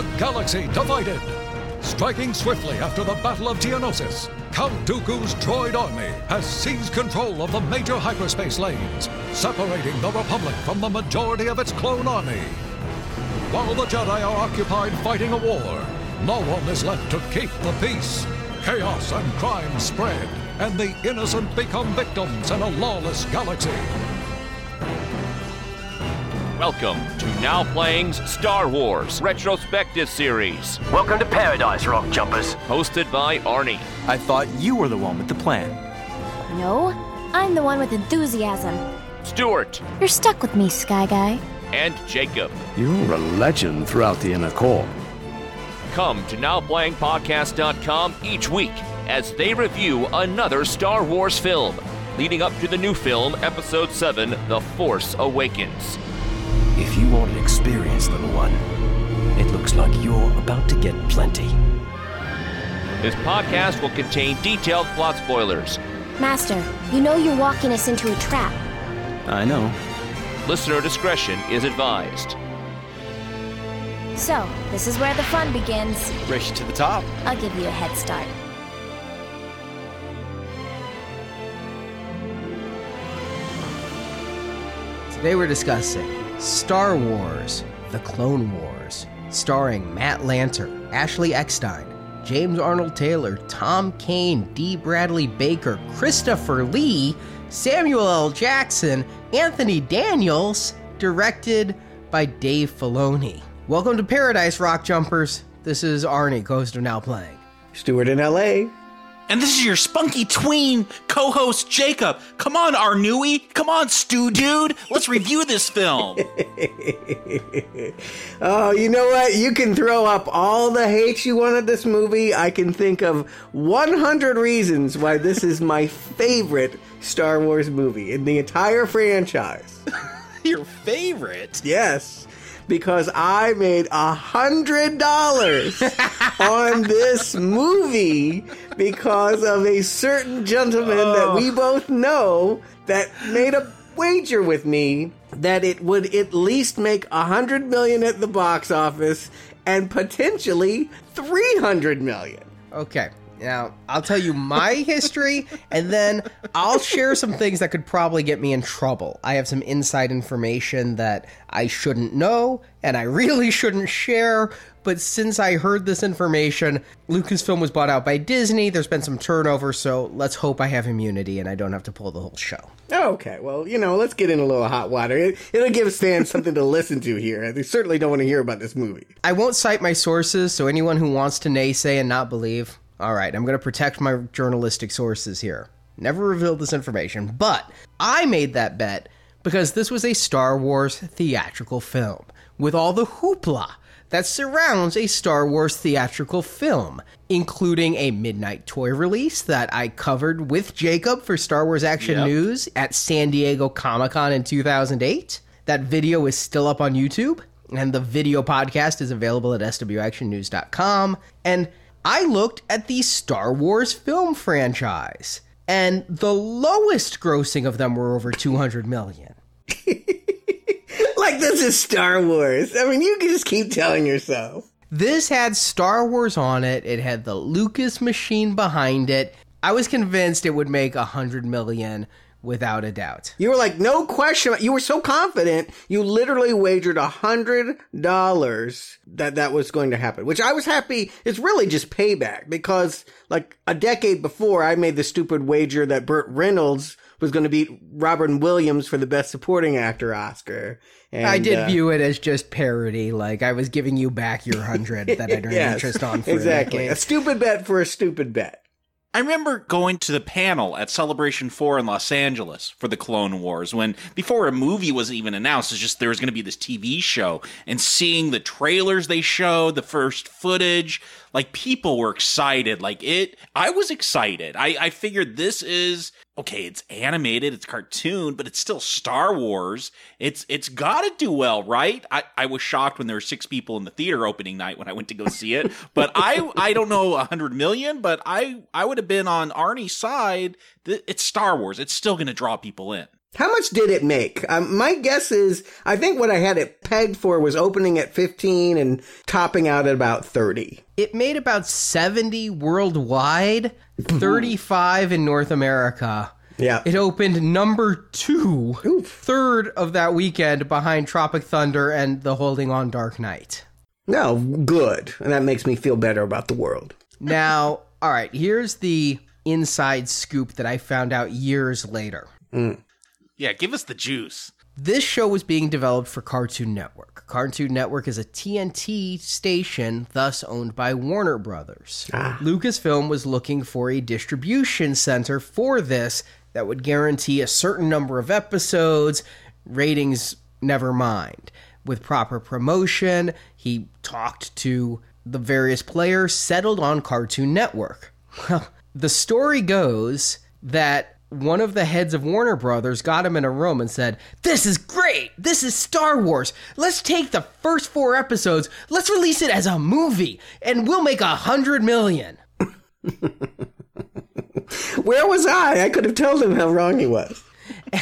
A galaxy divided. Striking swiftly after the Battle of Geonosis, Count Dooku's droid army has seized control of the major hyperspace lanes, separating the Republic from the majority of its clone army. While the Jedi are occupied fighting a war, no one is left to keep the peace. Chaos and crime spread, and the innocent become victims in a lawless galaxy. Welcome to Now Playing's Star Wars Retrospective Series. Welcome to Paradise, Rock Jumpers. Hosted by Arnie. I thought you were the one with the plan. No, I'm the one with enthusiasm. Stuart. You're stuck with me, Sky Guy. And Jacob. You're a legend throughout the inner core. Come to NowPlayingPodcast.com each week as they review another Star Wars film, leading up to the new film, Episode 7, The Force Awakens. If you want an experience, little one, it looks like you're about to get plenty. This podcast will contain detailed plot spoilers. Master, you know you're walking us into a trap. I know. Listener discretion is advised. So, this is where the fun begins. Race to the top. I'll give you a head start. Today we're discussing Star Wars, The Clone Wars, starring Matt Lanter, Ashley Eckstein, James Arnold Taylor, Tom Kane, Dee Bradley Baker, Christopher Lee, Samuel L. Jackson, Anthony Daniels, directed by Dave Filoni. Welcome to Paradise, Rock Jumpers. This is Arnie, host of Now Playing. Stuart in L.A. And this is your spunky tween co-host, Jacob. Come on, Arnui. Come on, Stu Dude. Let's review this film. Oh, you know what? You can throw up all the hate you want at this movie. I can think of 100 reasons why this is my favorite Star Wars movie in the entire franchise. Your favorite? Yes. Because I made $100 on this movie because of a certain gentleman that we both know that made a wager with me that it would at least make $100 million at the box office and potentially $300 million. Okay. Now, I'll tell you my history, and then I'll share some things that could probably get me in trouble. I have some inside information that I shouldn't know, and I really shouldn't share, but since I heard this information, Lucasfilm was bought out by Disney, there's been some turnover, so let's hope I have immunity and I don't have to pull the whole show. Okay, well, you know, let's get in a little hot water. It'll give fans something to listen to here. They certainly don't want to hear about this movie. I won't cite my sources, so anyone who wants to naysay and not believe... All right, I'm going to protect my journalistic sources here. Never revealed this information, but I made that bet because this was a Star Wars theatrical film with all the hoopla that surrounds a Star Wars theatrical film, including a midnight toy release that I covered with Jacob for Star Wars Action News at San Diego Comic-Con in 2008. That video is still up on YouTube, and the video podcast is available at swactionnews.com, and... I looked at the Star Wars film franchise, and the lowest grossing of them were over $200 million. Like, this is Star Wars. I mean, you can just keep telling yourself. This had Star Wars on it. It had the Lucas machine behind it. I was convinced it would make $100 million without a doubt. You were like, no question. You were so confident, you literally wagered $100 that was going to happen, which I was happy. It's really just payback because, like, a decade before, I made the stupid wager that Burt Reynolds was going to beat Robin Williams for the Best Supporting Actor Oscar. And I did view it as just parody. Like, I was giving you back your 100 that I earned interest on for. Exactly. A stupid bet for a stupid bet. I remember going to the panel at Celebration 4 in Los Angeles for the Clone Wars when, before a movie was even announced, it's just there was going to be this TV show, and seeing the trailers they showed, the first footage, like, people were excited. Like, I was excited. I figured this is, okay, it's animated, it's cartoon, but it's still Star Wars. It's got to do well, right? I was shocked when there were 6 people in the theater opening night when I went to go see it. But I don't know, 100 million, but I would have been on Arnie's side. It's Star Wars. It's still going to draw people in. How much did it make? My guess is, I think what I had it pegged for was opening at 15 and topping out at about 30. It made about 70 worldwide, 35 in North America. Yeah. It opened number 2, Oof. Third of that weekend behind Tropic Thunder and the Holding On Dark Knight. No, good. And that makes me feel better about the world. Now, all right, here's the inside scoop that I found out years later. Mm. Yeah, give us the juice. This show was being developed for Cartoon Network. Cartoon Network is a TNT station, thus owned by Warner Brothers. Lucasfilm was looking for a distribution center for this that would guarantee a certain number of episodes, ratings never mind. With proper promotion, he talked to the various players, settled on Cartoon Network. Well, the story goes that one of the heads of Warner Brothers got him in a room and said, "This is great! This is Star Wars! Let's take the first 4 episodes, let's release it as a movie, and we'll make 100 million. Where was I? I could have told him how wrong he was.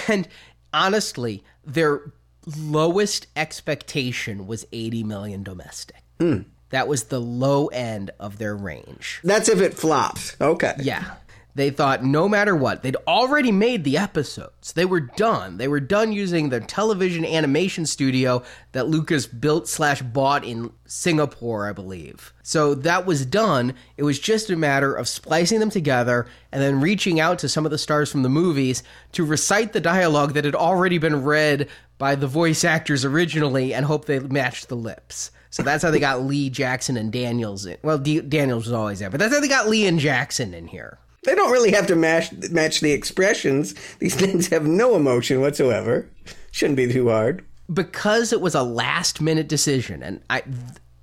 And honestly, their lowest expectation was 80 million domestic. Mm. That was the low end of their range. That's if it flops. Okay. Yeah. They thought no matter what, they'd already made the episodes. They were done. They were done using their television animation studio that Lucas built/bought in Singapore, I believe. So that was done. It was just a matter of splicing them together and then reaching out to some of the stars from the movies to recite the dialogue that had already been read by the voice actors originally and hope they matched the lips. So that's how they got Lee, Jackson, and Daniels in. Well, Daniels was always there, but that's how they got Lee and Jackson in here. They don't really have to match the expressions. These things have no emotion whatsoever. Shouldn't be too hard. Because it was a last-minute decision, and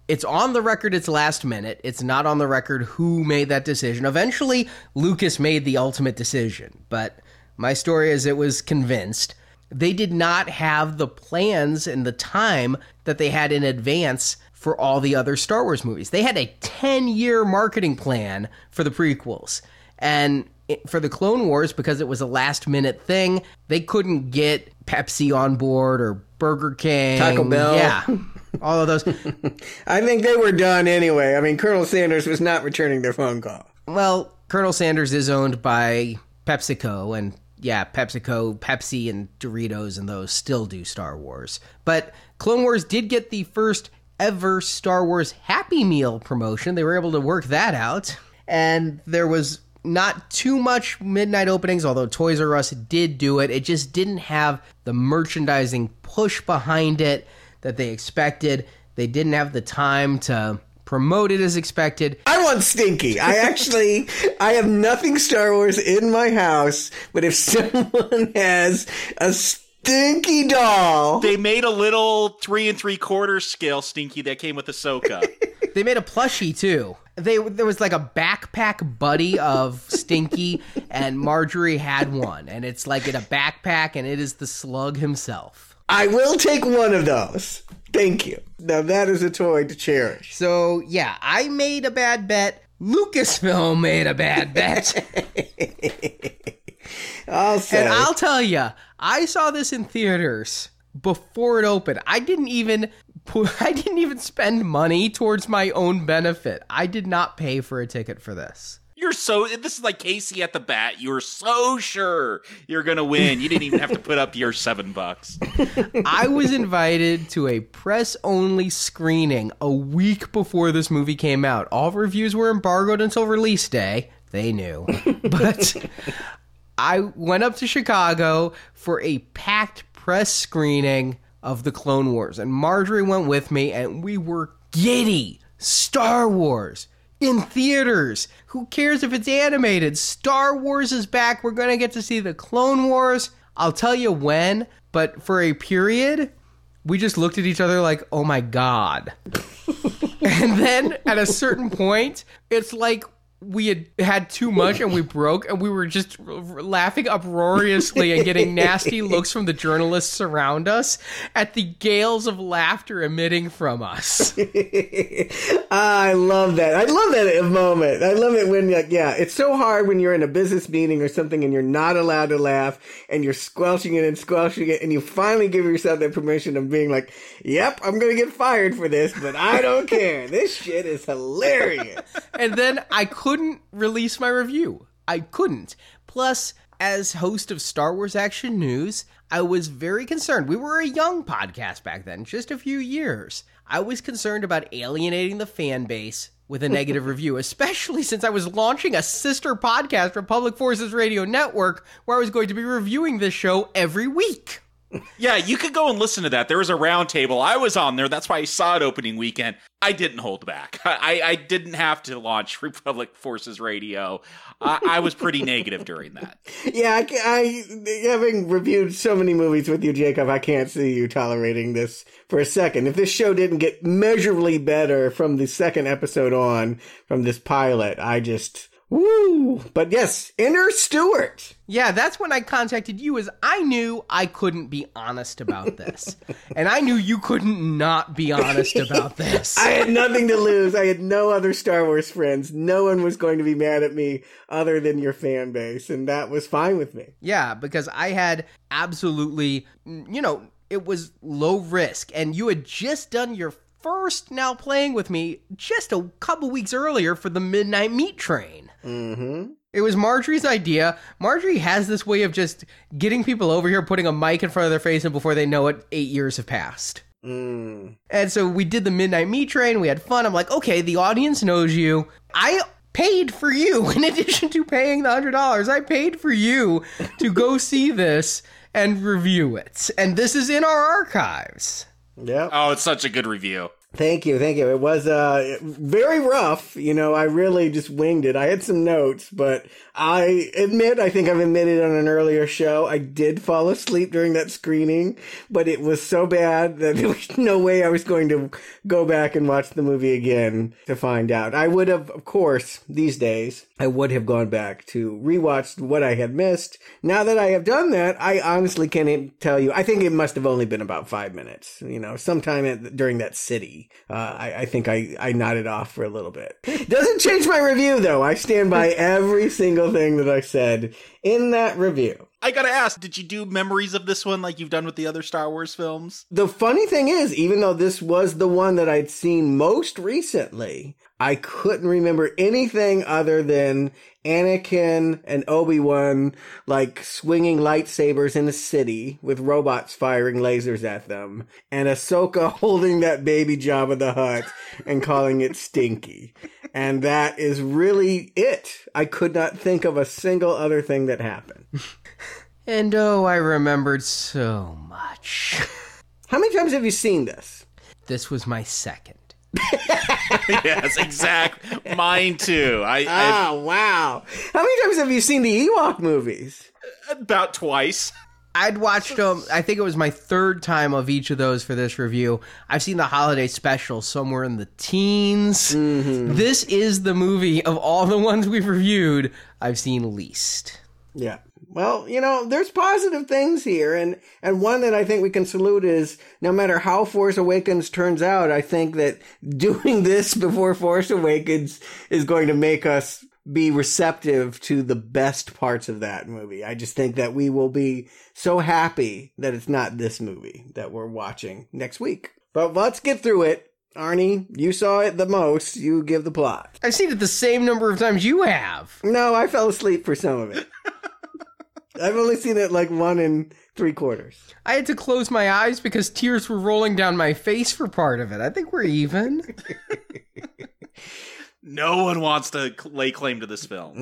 it's on the record it's last minute. It's not on the record who made that decision. Eventually, Lucas made the ultimate decision, but my story is it was convinced. They did not have the plans and the time that they had in advance for all the other Star Wars movies. They had a 10-year marketing plan for the prequels. And for the Clone Wars, because it was a last-minute thing, they couldn't get Pepsi on board or Burger King. Taco Bell. Yeah, all of those. I think they were done anyway. I mean, Colonel Sanders was not returning their phone call. Well, Colonel Sanders is owned by PepsiCo, and yeah, PepsiCo, Pepsi, and Doritos and those still do Star Wars. But Clone Wars did get the first ever Star Wars Happy Meal promotion. They were able to work that out, and there was not too much midnight openings, although Toys R Us did do it. It just didn't have the merchandising push behind it that they expected. They didn't have the time to promote it as expected. I want Stinky. I have nothing Star Wars in my house, but if someone has a Stinky doll. They made a little 3 3/4 scale Stinky that came with Ahsoka. They made a plushie too. There was like a backpack buddy of Stinky, and Marjorie had one, and it's like in a backpack, and it is the slug himself. I will take one of those. Thank you. Now that is a toy to cherish. So yeah, I made a bad bet. Lucasfilm made a bad bet. And I'll tell you, I saw this in theaters before it opened. I didn't even spend money towards my own benefit. I did not pay for a ticket for this. This is like Casey at the bat. You're so sure you're going to win. You didn't even have to put up your $7. I was invited to a press-only screening a week before this movie came out. All reviews were embargoed until release day. They knew. But I went up to Chicago for a packed press screening of the Clone Wars, and Marjorie went with me, and we were giddy. Star Wars in theaters. Who cares if it's animated? Star Wars is back. We're going to get to see the Clone Wars. I'll tell you when, but for a period, we just looked at each other like, oh my God. And then at a certain point, it's like we had too much and we broke, and we were just laughing uproariously and getting nasty looks from the journalists around us at the gales of laughter emitting from us. I love that. I love that moment. I love it when, like, yeah, it's so hard when you're in a business meeting or something and you're not allowed to laugh and you're squelching it, and you finally give yourself that permission of being like, yep, I'm going to get fired for this, but I don't care. This shit is hilarious. And then I couldn't release my review. I couldn't. Plus, as host of Star Wars Action News, I was very concerned. We were a young podcast back then, just a few years. I was concerned about alienating the fan base with a negative review, especially since I was launching a sister podcast for Public Forces Radio Network, where I was going to be reviewing this show every week. Yeah, you could go and listen to that. There was a roundtable. I was on there. That's why I saw it opening weekend. I didn't hold back. I didn't have to launch Republic Forces Radio. I was pretty negative during that. Yeah, I having reviewed so many movies with you, Jacob, I can't see you tolerating this for a second. If this show didn't get measurably better from the second episode on, from this pilot, I just... Woo! But yes, Inner Stewart. Yeah, that's when I contacted you, as I knew I couldn't be honest about this. And I knew you couldn't not be honest about this. I had nothing to lose. I had no other Star Wars friends. No one was going to be mad at me other than your fan base. And that was fine with me. Yeah, because I had absolutely, you know, it was low risk. And you had just done your first Now Playing With Me just a couple weeks earlier for the Midnight Meat Train. Mm-hmm. It was Marjorie's idea. Marjorie has this way of just getting people over here, putting a mic in front of their face, and before they know it, 8 years have passed. Mm. And so we did the Midnight Meat Train. We had fun. I'm like, okay, the audience knows you. I paid for you. In addition to paying the $100, I paid for you to go see this and review it. And this is in our archives. Yeah. Oh, it's such a good review. Thank you. Thank you. It was very rough. You know, I really just winged it. I had some notes, but I think I've admitted on an earlier show, I did fall asleep during that screening, but it was so bad that there was no way I was going to go back and watch the movie again to find out. I would have, of course, these days, I would have gone back to rewatch what I had missed. Now that I have done that, I honestly can't tell you. I think it must have only been about 5 minutes, you know, sometime during that city. I think I nodded off for a little bit. Doesn't change my review, though. I stand by every single thing that I said in that review. I gotta ask, did you do memories of this one like you've done with the other Star Wars films? The funny thing is, even though this was the one that I'd seen most recently, I couldn't remember anything other than Anakin and Obi-Wan, like, swinging lightsabers in a city with robots firing lasers at them, and Ahsoka holding that baby Jabba the Hutt and calling it Stinky. And that is really it. I could not think of a single other thing that happened. And oh, I remembered so much. How many times have you seen this? This was my second. Yes, exact. Mine too. Wow. How many times have you seen the Ewok movies? About twice. I'd watched them. I think it was my third time of each of those for this review. I've seen the holiday special somewhere in the teens. Mm-hmm. This is the movie of all the ones we've reviewed I've seen least. Yeah. Well, you know, there's positive things here, and one that I think we can salute is, no matter how Force Awakens turns out, I think that doing this before Force Awakens is going to make us be receptive to the best parts of that movie. I just think that we will be so happy that it's not this movie that we're watching next week. But let's get through it. Arnie, you saw it the most. You give the plot. I've seen it the same number of times you have. No, I fell asleep for some of it. I've only seen it like 1 3/4. I had to close my eyes because tears were rolling down my face for part of it. I think we're even. No one wants to lay claim to this film.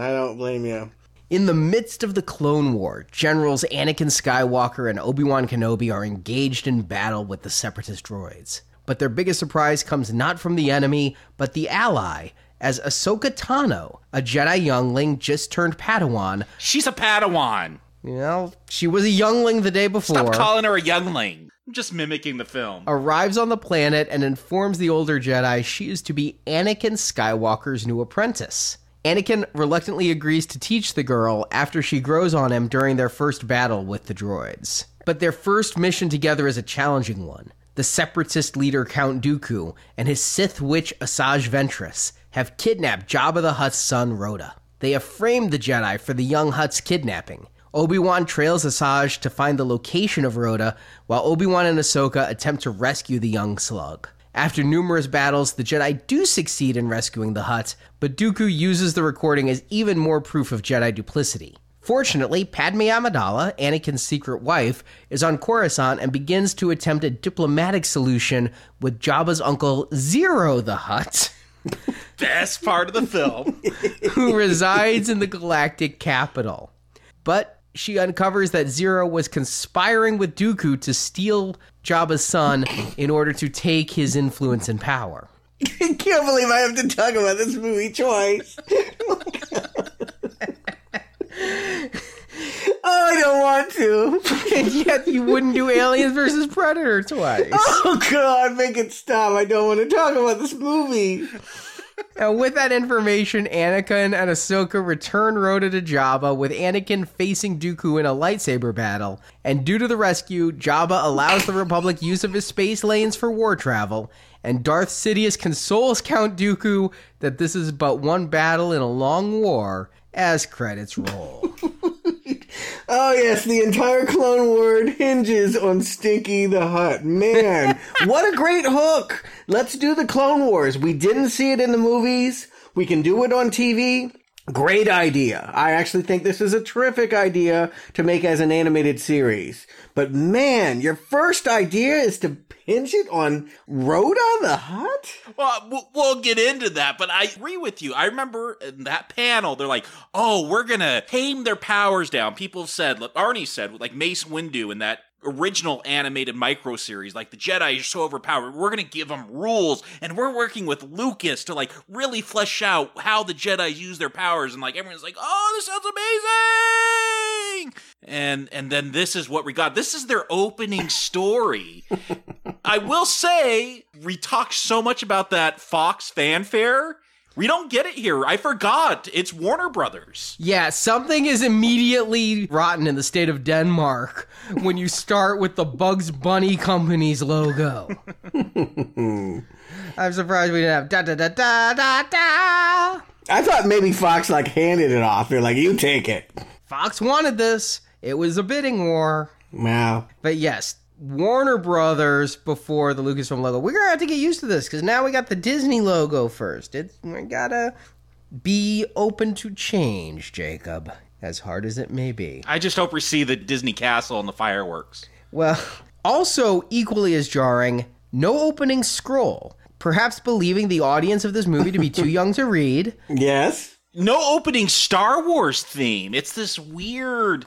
I don't blame you. In the midst of the Clone War, Generals Anakin Skywalker and Obi-Wan Kenobi are engaged in battle with the Separatist droids. But their biggest surprise comes not from the enemy, but the ally, as Ahsoka Tano, a Jedi youngling just turned Padawan. She's a Padawan. You know, she was a youngling the day before. Stop calling her a youngling. I'm just mimicking the film. Arrives on the planet and informs the older Jedi she is to be Anakin Skywalker's new apprentice. Anakin reluctantly agrees to teach the girl after she grows on him during their first battle with the droids. But their first mission together is a challenging one. The Separatist leader Count Dooku and his Sith witch Asajj Ventress have kidnapped Jabba the Hutt's son Rhoda. They have framed the Jedi for the young Hutt's kidnapping. Obi-Wan trails Asajj to find the location of Rhoda, while Obi-Wan and Ahsoka attempt to rescue the young slug. After numerous battles, the Jedi do succeed in rescuing the Hutt, but Dooku uses the recording as even more proof of Jedi duplicity. Fortunately, Padme Amidala, Anakin's secret wife, is on Coruscant and begins to attempt a diplomatic solution with Jabba's uncle Zero the Hutt. Best part of the film. Who resides in the galactic capital. But she uncovers that Zero was conspiring with Dooku to steal Jabba's son in order to take his influence and power. I can't believe I have to talk about this movie twice. Oh, I don't want to. And yet you wouldn't do Aliens versus Predator twice. Oh, God, make it stop. I don't want to talk about this movie. Now, with that information, Anakin and Ahsoka return Rhoda to Jabba, with Anakin facing Dooku in a lightsaber battle. And due to the rescue, Jabba allows the Republic use of his space lanes for war travel, and Darth Sidious consoles Count Dooku that this is but one battle in a long war, as credits roll. Oh, yes, the entire Clone Wars hinges on Stinky the Hutt. Man, what a great hook. Let's do the Clone Wars. We didn't see it in the movies. We can do it on TV. Great idea. I actually think this is a terrific idea to make as an animated series. But, man, your first idea is to hinge it on Rhoda the Hutt? Well, we'll get into that, but I agree with you. I remember in that panel, they're like, oh, we're going to tame their powers down. People said, like Arnie said, like Mace Windu in that original animated micro series, like the Jedi are so overpowered, we're going to give them rules, and we're working with Lucas to like really flesh out how the Jedi use their powers, and like everyone's like, oh, this sounds amazing. And then this is what we got. This is their opening story. I will say, we talked so much about that Fox fanfare. We don't get it here. I forgot. It's Warner Brothers. Yeah, something is immediately rotten in the state of Denmark when you start with the Bugs Bunny Company's logo. I'm surprised we didn't have da-da-da-da-da-da. I thought maybe Fox, like, handed it off. They're like, you take it. Fox wanted this. It was a bidding war. Wow. But yes, Warner Brothers before the Lucasfilm logo. We're going to have to get used to this because now we got the Disney logo first. We got to be open to change, Jacob, as hard as it may be. I just hope we see the Disney castle and the fireworks. Well, also equally as jarring, no opening scroll. Perhaps believing the audience of this movie to be too young to read. Yes. No opening Star Wars theme. It's this weird...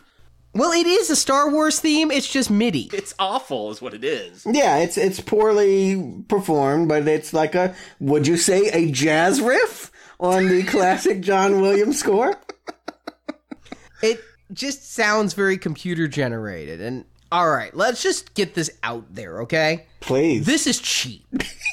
Well, it is a Star Wars theme, it's just MIDI. It's awful is what it is. Yeah, it's poorly performed, but it's like a, would you say, a jazz riff on the classic John Williams score? It just sounds very computer-generated, and all right, let's just get this out there, okay? Please. This is cheap.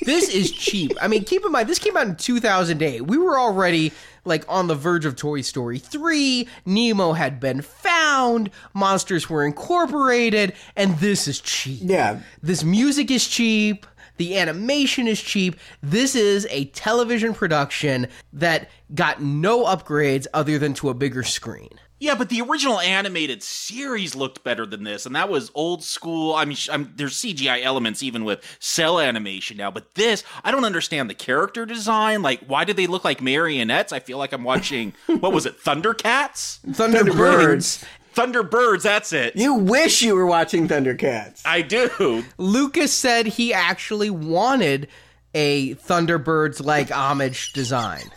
This is cheap. I mean, keep in mind, this came out in 2008. We were already... like, on the verge of Toy Story 3, Nemo had been found, monsters were incorporated, and this is cheap. Yeah. This music is cheap, the animation is cheap. This is a television production that got no upgrades other than to a bigger screen. Yeah, but the original animated series looked better than this, and that was old school. I mean, there's CGI elements even with cell animation now, but this, I don't understand the character design. Like, why do they look like marionettes? I feel like I'm watching, what was it, Thundercats? Thunderbirds. Thunderbirds, that's it. You wish you were watching Thundercats. I do. Lucas said he actually wanted a Thunderbirds-like homage design.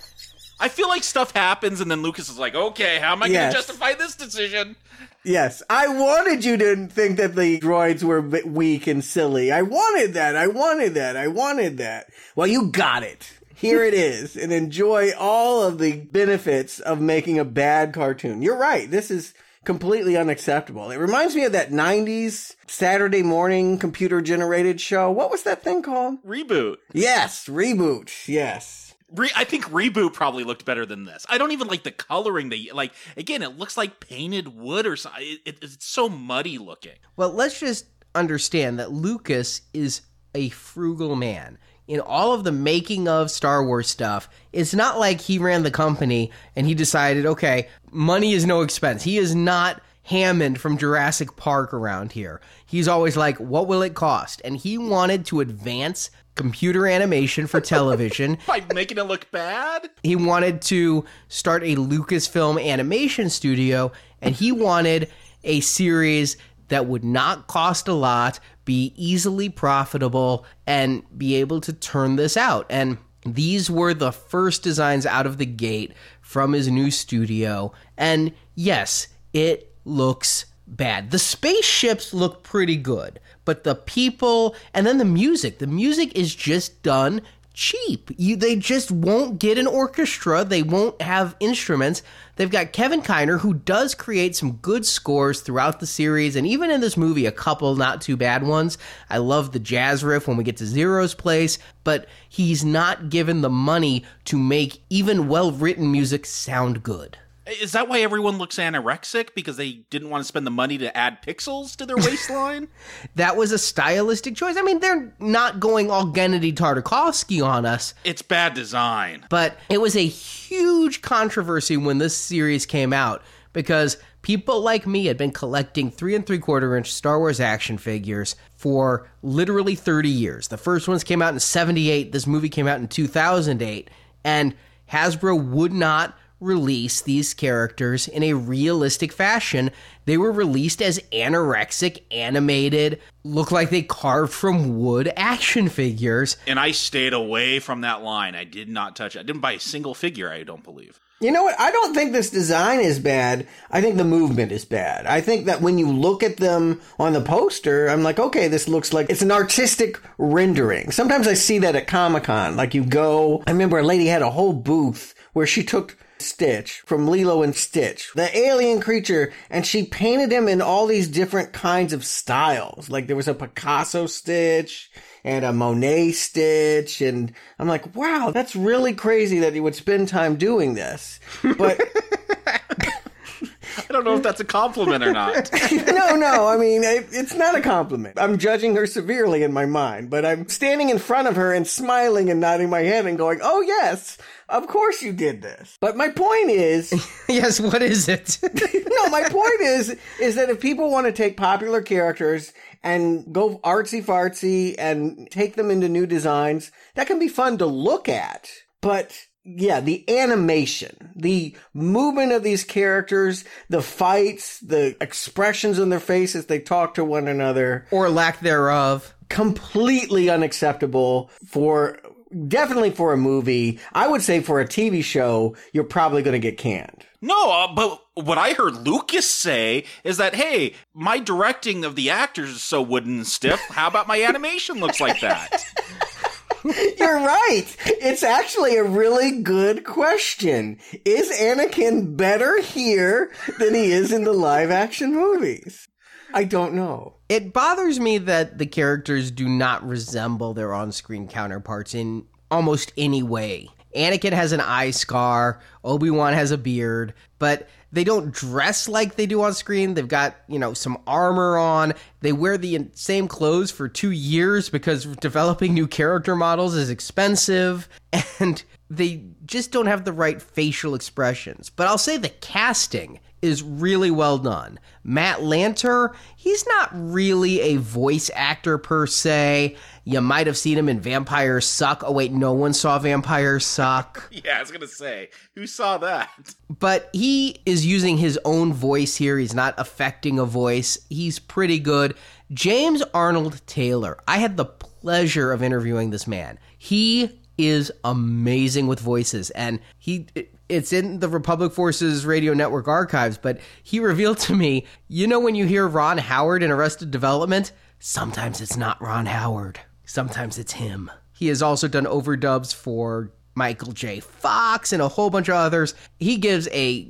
I feel like stuff happens, and then Lucas is like, okay, how am I going to justify this decision? Yes. I wanted you to think that the droids were weak and silly. I wanted that. Well, you got it. Here it is. And enjoy all of the benefits of making a bad cartoon. You're right. This is completely unacceptable. It reminds me of that 90s Saturday morning computer-generated show. What was that thing called? Reboot. Yes, Reboot. Yes. I think Reboot probably looked better than this. I don't even like the coloring. Like, again, it looks like painted wood or something. It's so muddy looking. Well, let's just understand that Lucas is a frugal man. In all of the making of Star Wars stuff, it's not like he ran the company and he decided, okay, money is no expense. He is not Hammond from Jurassic Park around here. He's always like, what will it cost? And he wanted to advance computer animation for television. By making it look bad? He wanted to start a Lucasfilm animation studio, and he wanted a series that would not cost a lot, be easily profitable, and be able to turn this out. And these were the first designs out of the gate from his new studio. And yes, it looks bad. The spaceships look pretty good, but the people, and then the music is just done cheap. They just won't get an orchestra. They won't have instruments. They've got Kevin Kiner, who does create some good scores throughout the series, and even in this movie, a couple not too bad ones. I love the jazz riff when we get to Zero's Place, but he's not given the money to make even well-written music sound good. Is that why everyone looks anorexic? Because they didn't want to spend the money to add pixels to their waistline? That was a stylistic choice. I mean, they're not going all Gennady Tartakovsky on us. It's bad design. But it was a huge controversy when this series came out, because people like me had been collecting 3 3/4-inch Star Wars action figures for literally 30 years. The first ones came out in 1978. This movie came out in 2008. And Hasbro would not release these characters in a realistic fashion. They were released as anorexic, animated, look like they carved from wood action figures. And I stayed away from that line. I did not touch it. I didn't buy a single figure, I don't believe. You know what? I don't think this design is bad. I think the movement is bad. I think that when you look at them on the poster, I'm like, okay, this looks like it's an artistic rendering. Sometimes I see that at Comic-Con. Like you go, I remember a lady had a whole booth where she took Stitch from Lilo and Stitch, the alien creature, and she painted him in all these different kinds of styles. Like there was a Picasso Stitch and a Monet Stitch, and I'm like, wow, that's really crazy that he would spend time doing this. But I don't know if that's a compliment or not. No, I mean, it's not a compliment. I'm judging her severely in my mind, but I'm standing in front of her and smiling and nodding my head and going, oh, yes, of course you did this. But my point is... Yes, what is it? No, my point is that if people want to take popular characters and go artsy-fartsy and take them into new designs, that can be fun to look at, but... Yeah, the animation, the movement of these characters, the fights, the expressions on their faces, they talk to one another. Or lack thereof. Completely unacceptable definitely for a movie. I would say for a TV show, you're probably going to get canned. No, but what I heard Lucas say is that, hey, my directing of the actors is so wooden and stiff. How about my animation looks like that? You're right. It's actually a really good question. Is Anakin better here than he is in the live-action movies? I don't know. It bothers me that the characters do not resemble their on-screen counterparts in almost any way. Anakin has an eye scar, Obi-Wan has a beard, but they don't dress like they do on screen. They've got, some armor on. They wear the same clothes for 2 years because developing new character models is expensive. And they just don't have the right facial expressions. But I'll say the casting is really well done. Matt Lanter, he's not really a voice actor per se. You might have seen him in Vampire Suck. Oh, wait, no one saw Vampire Suck. Yeah, I was going to say, who saw that? But he is using his own voice here. He's not affecting a voice. He's pretty good. James Arnold Taylor. I had the pleasure of interviewing this man. He is amazing with voices, and it's in the Republic Forces Radio Network archives, but he revealed to me, when you hear Ron Howard in Arrested Development, sometimes it's not Ron Howard. Sometimes it's him. He has also done overdubs for Michael J. Fox and a whole bunch of others. He gives a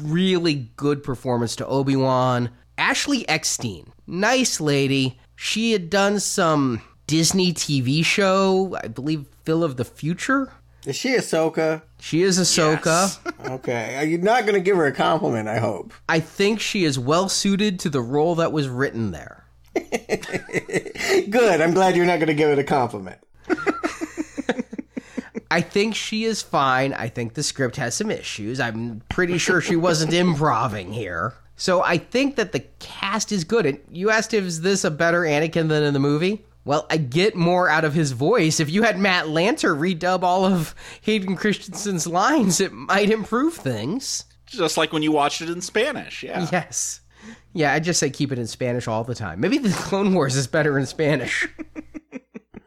really good performance to Obi-Wan. Ashley Eckstein, nice lady. She had done some Disney TV show, I believe, Phil of the Future. Is she Ahsoka? She is Ahsoka. Yes. Okay. You're not going to give her a compliment, I hope. I think she is well-suited to the role that was written there. Good. I'm glad you're not going to give it a compliment. I think she is fine. I think the script has some issues. I'm pretty sure she wasn't improvising here. So I think that the cast is good. And you asked if is this a better Anakin than in the movie? Well, I get more out of his voice. If you had Matt Lanter redub all of Hayden Christensen's lines, it might improve things. Just like when you watched it in Spanish, yeah. Yes. Yeah, I just say keep it in Spanish all the time. Maybe the Clone Wars is better in Spanish.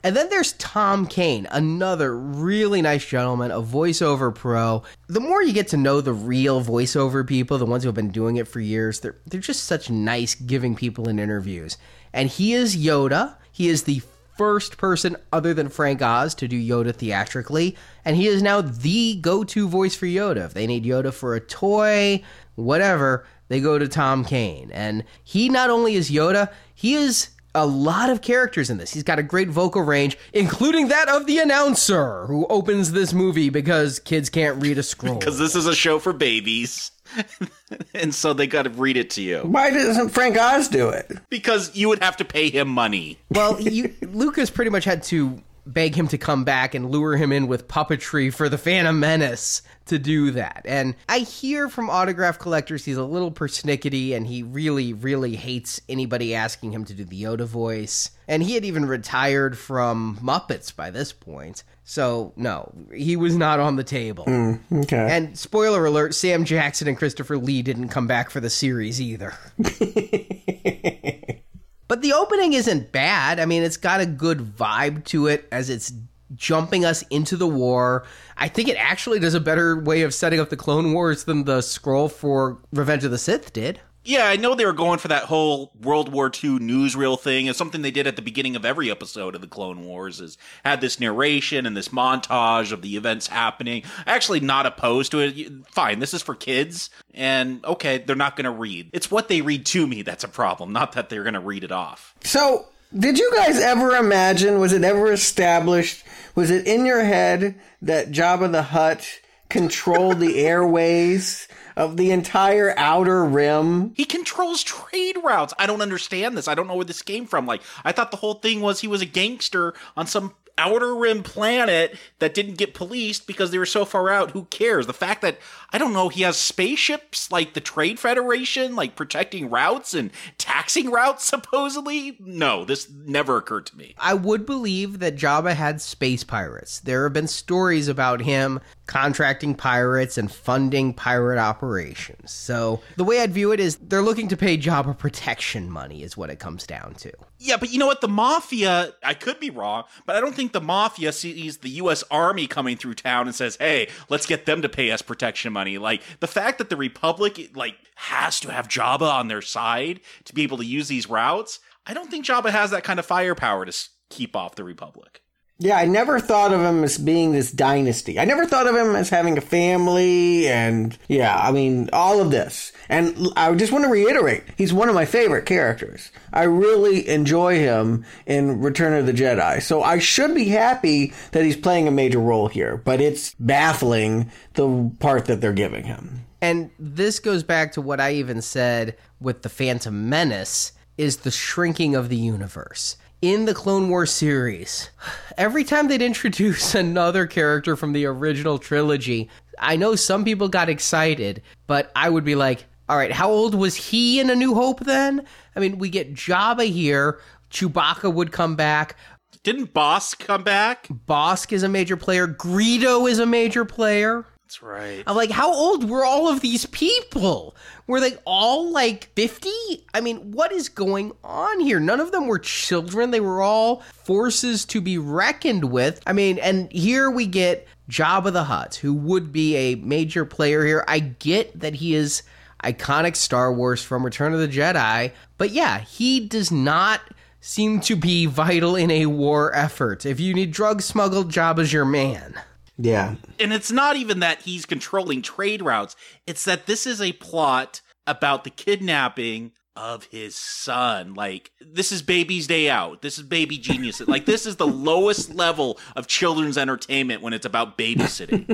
And then there's Tom Kane, another really nice gentleman, a voiceover pro. The more you get to know the real voiceover people, the ones who have been doing it for years, they're just such nice giving people in interviews. And he is Yoda. He is the first person other than Frank Oz to do Yoda theatrically, and he is now the go-to voice for Yoda. If they need Yoda for a toy, whatever, they go to Tom Kane. And he not only is Yoda, he is a lot of characters in this. He's got a great vocal range, including that of the announcer who opens this movie because kids can't read a scroll. Because this is a show for babies. And so they got to read it to you. Why doesn't Frank Oz do it? Because you would have to pay him money. Well, Lucas pretty much had to beg him to come back and lure him in with puppetry for The Phantom Menace to do that. And I hear from autograph collectors he's a little persnickety and he really, really hates anybody asking him to do the Yoda voice. And he had even retired from Muppets by this point. So, no, he was not on the table. Okay. And spoiler alert, Sam Jackson and Christopher Lee didn't come back for the series either. But the opening isn't bad. I mean, it's got a good vibe to it as it's jumping us into the war. I think it actually does a better way of setting up the Clone Wars than the scroll for Revenge of the Sith did. Yeah, I know they were going for that whole World War II newsreel thing. It's something they did at the beginning of every episode of the Clone Wars is had this narration and this montage of the events happening. Actually, not opposed to it. Fine, this is for kids. And, okay, they're not going to read. It's what they read to me that's a problem, not that they're going to read it off. So, did you guys ever imagine, was it ever established, was it in your head that Jabba the Hutt controlled the airways of the entire outer rim? He controls trade routes. I don't understand this. I don't know where this came from. Like, I thought the whole thing was he was a gangster on some outer rim planet that didn't get policed because they were so far out. Who cares? The fact that, I don't know, he has spaceships like the Trade Federation, like protecting routes and taxing routes, supposedly. No, this never occurred to me. I would believe that Jabba had space pirates. There have been stories about him contracting pirates and funding pirate operations. So the way I'd view it is they're looking to pay Jabba protection money is what it comes down to. Yeah, but you know what? The Mafia, I could be wrong, but I don't think the Mafia sees the U.S. Army coming through town and says, hey, let's get them to pay us protection money. Like, the fact that the Republic, like, has to have Jabba on their side to be able to use these routes, I don't think Jabba has that kind of firepower to keep off the Republic. Yeah, I never thought of him as being this dynasty. I never thought of him as having a family and, yeah, I mean, all of this. And I just want to reiterate, he's one of my favorite characters. I really enjoy him in Return of the Jedi. So I should be happy that he's playing a major role here, but it's baffling the part that they're giving him. And this goes back to what I even said with The Phantom Menace, is the shrinking of the universe. In the Clone Wars series, every time they'd introduce another character from the original trilogy, I know some people got excited, but I would be like, all right, how old was he in A New Hope then? I mean, we get Jabba here, Chewbacca would come back. Didn't Bosk come back? Bosk is a major player. Greedo is a major player. That's right. I'm like, how old were all of these people? Were they all like 50? I mean, what is going on here? None of them were children. They were all forces to be reckoned with. I mean, and here we get Jabba the Hutt, who would be a major player here. I get that he is iconic Star Wars from Return of the Jedi, but yeah, he does not seem to be vital in a war effort. If you need drugs smuggled, Jabba's your man. Yeah. And it's not even that he's controlling trade routes. It's that this is a plot about the kidnapping of his son. Like, this is Baby's Day Out. This is Baby Genius. Like, this is the lowest level of children's entertainment when it's about babysitting.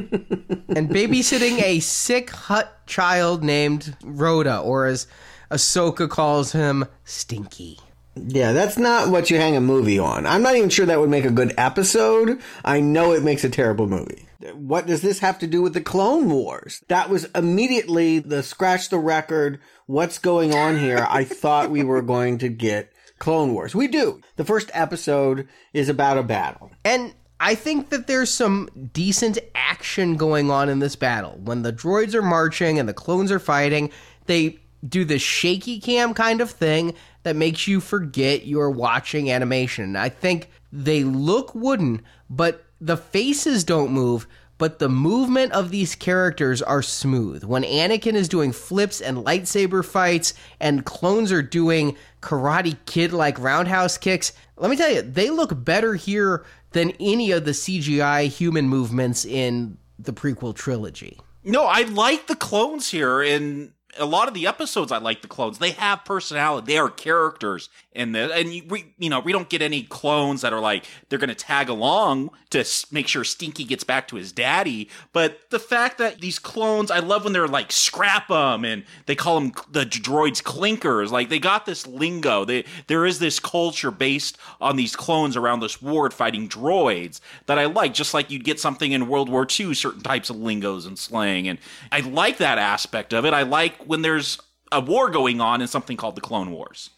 And babysitting a sick hut child named Rhoda, or as Ahsoka calls him, Stinky. Yeah, that's not what you hang a movie on. I'm not even sure that would make a good episode. I know it makes a terrible movie. What does this have to do with the Clone Wars? That was immediately the scratch the record, what's going on here? I thought we were going to get Clone Wars. We do. The first episode is about a battle. And I think that there's some decent action going on in this battle. When the droids are marching and the clones are fighting, they do this shaky cam kind of thing that makes you forget you're watching animation. I think they look wooden, but the faces don't move, but the movement of these characters are smooth. When Anakin is doing flips and lightsaber fights and clones are doing Karate Kid-like roundhouse kicks, let me tell you, they look better here than any of the CGI human movements in the prequel trilogy. No, I like the clones here in... a lot of the episodes, I like the clones. They have personality. They are characters in this. And we don't get any clones that are like, they're going to tag along to make sure Stinky gets back to his daddy. But the fact that these clones, I love when they're like, scrap them, and they call them the droids clinkers. Like, they got this lingo. There is this culture based on these clones around this ward fighting droids that I like, just like you'd get something in World War II, certain types of lingos and slang. And I like that aspect of it. I like when there's a war going on in something called the Clone Wars.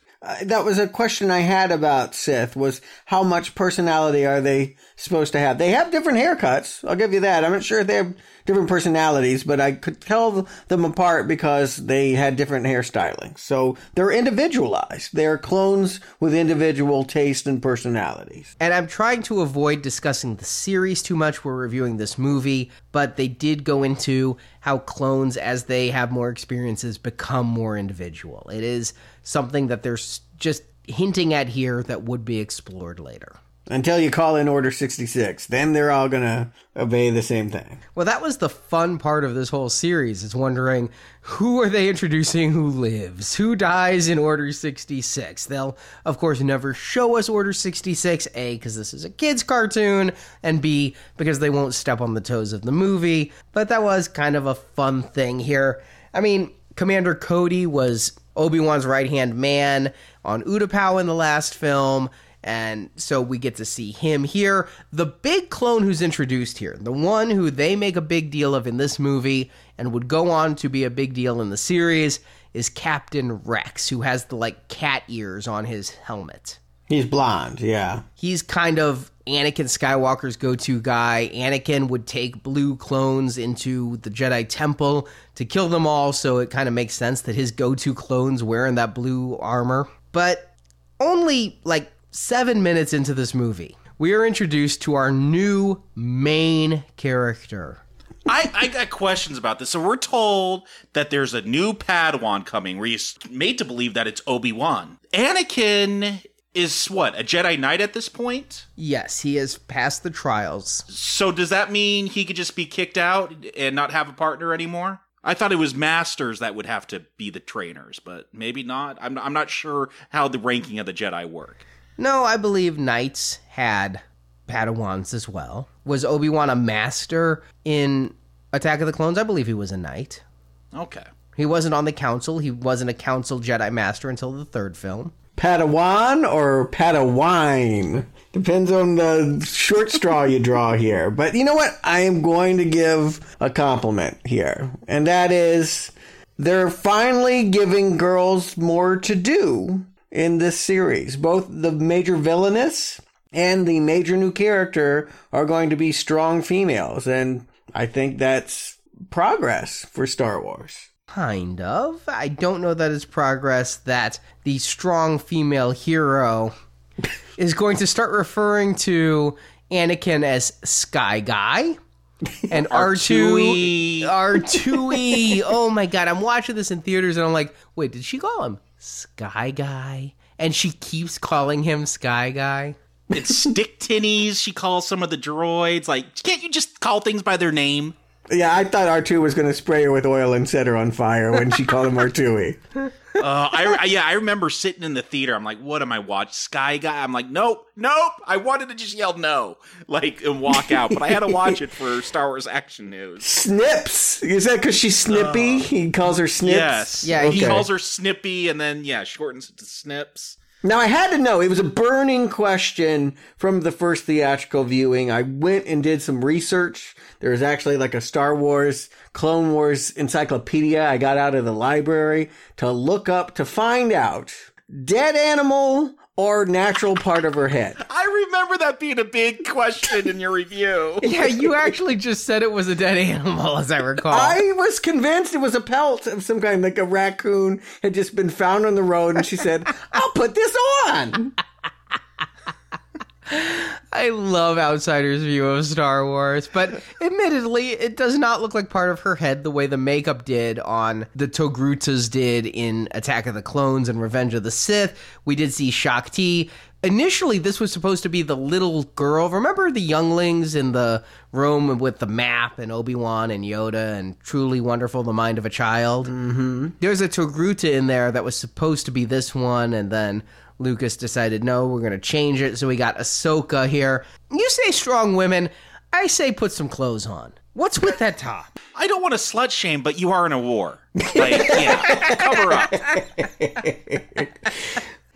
That was a question I had about Sith, was how much personality are they supposed to have? They have different haircuts, I'll give you that. I'm not sure if they have different personalities, but I could tell them apart because they had different hairstyling. So they're individualized. They're clones with individual taste and personalities. And I'm trying to avoid discussing the series too much. We're reviewing this movie, but they did go into how clones, as they have more experiences, become more individual. It is something that they're just hinting at here that would be explored later. Until you call in Order 66. Then they're all going to obey the same thing. Well, that was the fun part of this whole series, is wondering, who are they introducing who lives? Who dies in Order 66? They'll, of course, never show us Order 66, A, because this is a kid's cartoon, and B, because they won't step on the toes of the movie. But that was kind of a fun thing here. I mean, Commander Cody was Obi-Wan's right-hand man on Utapau in the last film. And so we get to see him here. The big clone who's introduced here, the one who they make a big deal of in this movie and would go on to be a big deal in the series, is Captain Rex, who has the, like, cat ears on his helmet. He's blonde, yeah. He's kind of Anakin Skywalker's go-to guy. Anakin would take blue clones into the Jedi Temple to kill them all, so it kind of makes sense that his go-to clone's wearing that blue armor. But only, like, 7 minutes into this movie, we are introduced to our new main character. I got questions about this. So we're told that there's a new Padawan coming. We're made to believe that it's Obi-Wan. Anakin is what, a Jedi Knight at this point? Yes, he has passed the trials. So does that mean he could just be kicked out and not have a partner anymore? I thought it was masters that would have to be the trainers, but maybe not. I'm not sure how the ranking of the Jedi work. No, I believe knights had Padawans as well. Was Obi-Wan a master in Attack of the Clones? I believe he was a knight. Okay. He wasn't on the council. He wasn't a council Jedi master until the third film. Padawan or Padawine? Depends on the short straw you draw here. But you know what? I am going to give a compliment here. And that is, they're finally giving girls more to do in this series. Both the major villainess and the major new character are going to be strong females, and I think that's progress for Star Wars. Kind of. I don't know that it's progress that the strong female hero is going to start referring to Anakin as Sky Guy. And R2E. Oh my god, I'm watching this in theaters and I'm like, wait, did she call him Sky Guy? And she keeps calling him Sky Guy. It's stick tinnies. She calls some of the droids. Like, can't you just call things by their name? Yeah, I thought R2 was going to spray her with oil and set her on fire when she called him R2-y. I remember sitting in the theater. I'm like, what am I watching? Sky Guy? I'm like, nope. I wanted to just yell no, like, and walk out. But I had to watch it for Star Wars Action News. Snips? Is that because she's snippy? He calls her Snips? Yes. Yeah, okay. He calls her Snippy and then, yeah, shortens it to Snips. Now, I had to know. It was a burning question from the first theatrical viewing. I went and did some research. There was actually like a Star Wars, Clone Wars encyclopedia I got out of the library to look up to find out. Dead animal or natural part of her head? I remember that being a big question in your review. Yeah, you actually just said it was a dead animal, as I recall. I was convinced it was a pelt of some kind, like a raccoon had just been found on the road, and she said, I'll put this on. I love Outsider's view of Star Wars, but admittedly, it does not look like part of her head the way the makeup did on the Togrutas did in Attack of the Clones and Revenge of the Sith. We did see Shakti. Initially, this was supposed to be the little girl. Remember the younglings in the room with the map and Obi-Wan and Yoda and Truly Wonderful, The Mind of a Child? Mm-hmm. There's a Togruta in there that was supposed to be this one, and then Lucas decided, no, we're going to change it, so we got Ahsoka here. You say strong women, I say put some clothes on. What's with that top? I don't want to slut shame, but you are in a war. Like, yeah, cover up.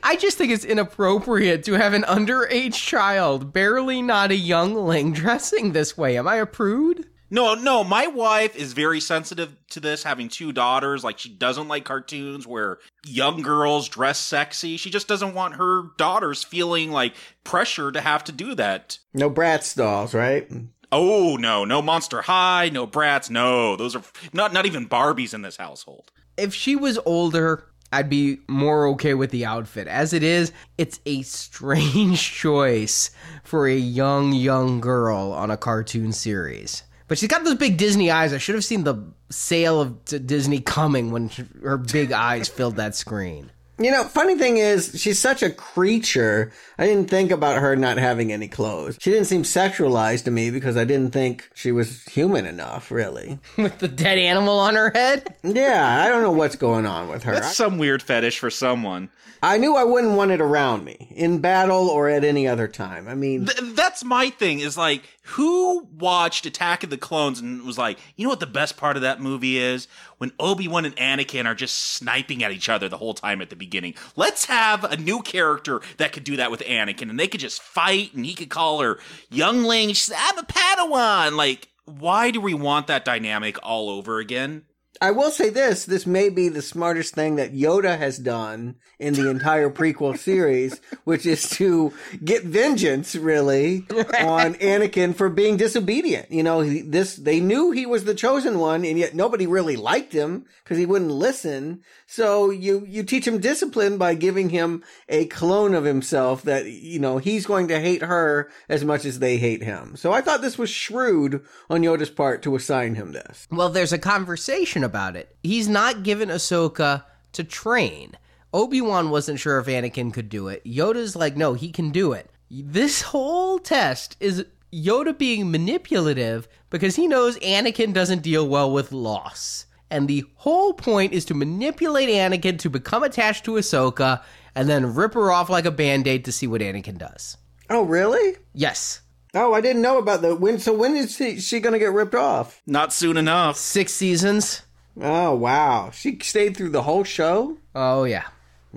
I just think it's inappropriate to have an underage child, barely not a youngling, dressing this way. Am I a prude? No, my wife is very sensitive to this, having two daughters. Like, she doesn't like cartoons where young girls dress sexy. She just doesn't want her daughters feeling, like, pressure to have to do that. No Bratz dolls, right? Oh, no Monster High, no Bratz, no. Those are not even Barbies in this household. If she was older, I'd be more okay with the outfit. As it is, it's a strange choice for a young girl on a cartoon series. But she's got those big Disney eyes. I should have seen the sale of Disney coming when her big eyes filled that screen. You know, funny thing is, she's such a creature. I didn't think about her not having any clothes. She didn't seem sexualized to me because I didn't think she was human enough, really. With the dead animal on her head? Yeah, I don't know what's going on with her. That's some weird fetish for someone. I knew I wouldn't want it around me, in battle or at any other time. I mean, that's my thing, is like, who watched Attack of the Clones and was like, you know what the best part of that movie is? When Obi-Wan and Anakin are just sniping at each other the whole time at the beginning. Let's have a new character that could do that with Anakin, and they could just fight, and he could call her youngling. She said, I'm a Padawan. Like, why do we want that dynamic all over again? I will say this may be the smartest thing that Yoda has done in the entire prequel series, which is to get vengeance, really, on Anakin for being disobedient. You know, they knew he was the chosen one, and yet nobody really liked him because he wouldn't listen. So you teach him discipline by giving him a clone of himself that, you know, he's going to hate her as much as they hate him. So I thought this was shrewd on Yoda's part to assign him this. Well, there's a conversation about it. He's not given Ahsoka to train. Obi-Wan wasn't sure if Anakin could do it. Yoda's like, no, he can do it. This whole test is Yoda being manipulative because he knows Anakin doesn't deal well with loss. And the whole point is to manipulate Anakin to become attached to Ahsoka and then rip her off like a Band-Aid to see what Anakin does. Oh, really? Yes. Oh, I didn't know about that. So when is she going to get ripped off? Not soon enough. 6 seasons. Oh, wow. She stayed through the whole show? Oh, yeah.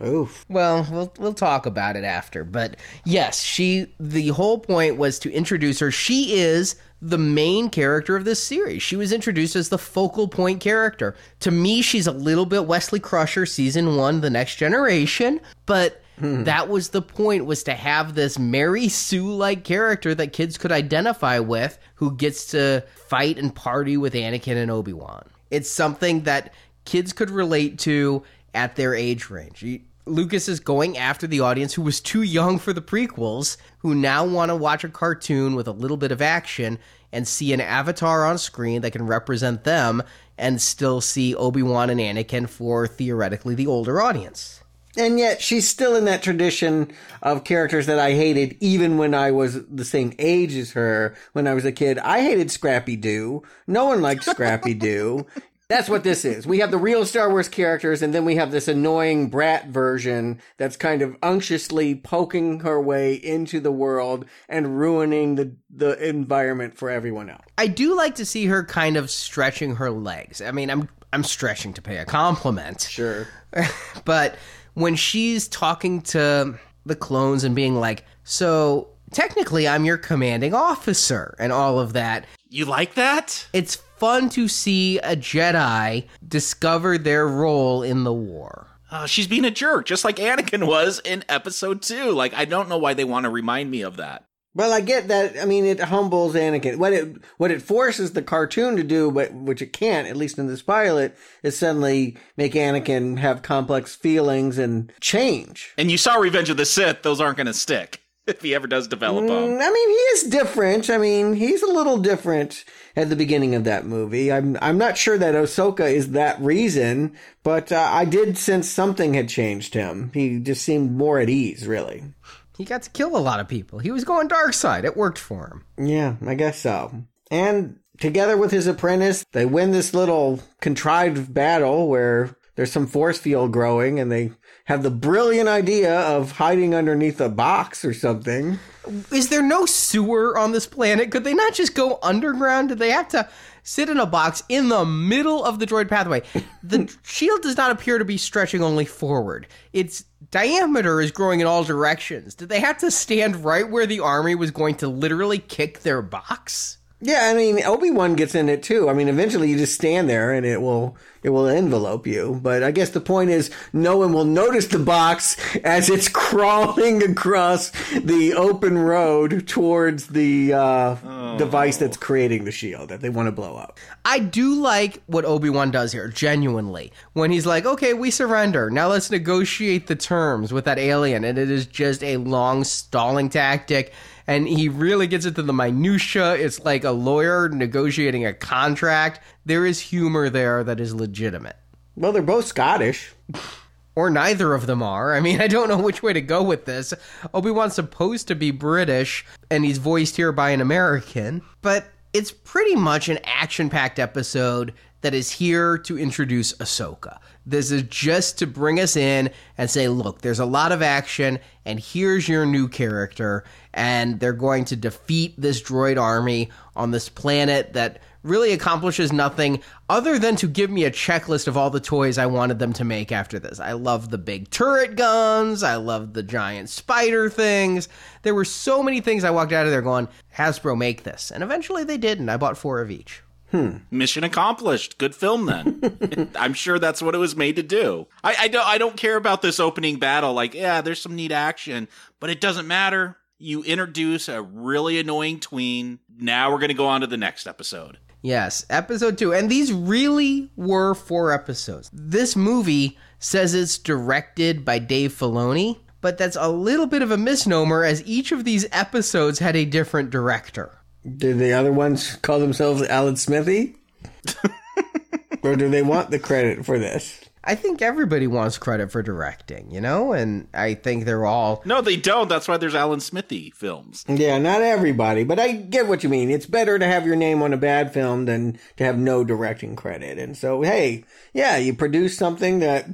Oof. Well, we'll talk about it after. But yes, the whole point was to introduce her. She is the main character of this series. She was introduced as the focal point character. To me, she's a little bit Wesley Crusher, season 1, The Next Generation. But that was the point, was to have this Mary Sue-like character that kids could identify with who gets to fight and party with Anakin and Obi-Wan. It's something that kids could relate to at their age range. Lucas is going after the audience who was too young for the prequels, who now want to watch a cartoon with a little bit of action and see an avatar on screen that can represent them and still see Obi-Wan and Anakin for theoretically the older audience. And yet she's still in that tradition of characters that I hated even when I was the same age as her. When I was a kid, I hated Scrappy-Doo. No one liked Scrappy-Doo. That's what this is. We have the real Star Wars characters, and then we have this annoying brat version that's kind of unctuously poking her way into the world and ruining the environment for everyone else. I do like to see her kind of stretching her legs. I mean, I'm stretching to pay a compliment. Sure. But when she's talking to the clones and being like, so technically I'm your commanding officer and all of that. You like that? It's fun to see a Jedi discover their role in the war. She's being a jerk, just like Anakin was in Episode 2. Like, I don't know why they want to remind me of that. Well, I get that. I mean, it humbles Anakin. What it forces the cartoon to do, but which it can't, at least in this pilot, is suddenly make Anakin have complex feelings and change. And you saw Revenge of the Sith. Those aren't going to stick. If he ever does develop them. I mean, he is different. I mean, he's a little different at the beginning of that movie. I'm not sure that Ahsoka is that reason, but I did sense something had changed him. He just seemed more at ease, really. He got to kill a lot of people. He was going dark side. It worked for him. Yeah, I guess so. And together with his apprentice, they win this little contrived battle where there's some force field growing, and they have the brilliant idea of hiding underneath a box or something. Is there no sewer on this planet? Could they not just go underground? Did they have to sit in a box in the middle of the droid pathway? The shield does not appear to be stretching only forward. Its diameter is growing in all directions. Did they have to stand right where the army was going to literally kick their box? Yeah, I mean, Obi-Wan gets in it too. I mean, eventually you just stand there and it will envelope you. But I guess the point is no one will notice the box as it's crawling across the open road towards the device that's creating the shield that they want to blow up. I do like what Obi-Wan does here, genuinely. When he's like, okay, we surrender. Now let's negotiate the terms with that alien. And it is just a long stalling tactic. And he really gets into the minutia. It's like a lawyer negotiating a contract. There is humor there that is legitimate. Well, they're both Scottish. Or neither of them are. I mean, I don't know which way to go with this. Obi-Wan's supposed to be British, and he's voiced here by an American. But it's pretty much an action-packed episode that is here to introduce Ahsoka. This is just to bring us in and say, look, there's a lot of action, and here's your new character, and they're going to defeat this droid army on this planet that really accomplishes nothing other than to give me a checklist of all the toys I wanted them to make after this. I love the big turret guns. I love the giant spider things. There were so many things I walked out of there going, Hasbro, make this. And eventually they did, and I bought 4 of each. Mission accomplished. Good film, then. I'm sure that's what it was made to do. I don't care about this opening battle. Like, yeah, there's some neat action, but it doesn't matter. You introduce a really annoying tween. Now we're going to go on to the next episode. Yes, episode 2. And these really were 4 episodes. This movie says it's directed by Dave Filoni, but that's a little bit of a misnomer as each of these episodes had a different director. Do the other ones call themselves Alan Smithy? Or do they want the credit for this? I think everybody wants credit for directing, you know? And I think they're all... No, they don't. That's why there's Alan Smithy films. Yeah, not everybody. But I get what you mean. It's better to have your name on a bad film than to have no directing credit. And so, hey, yeah, you produce something that,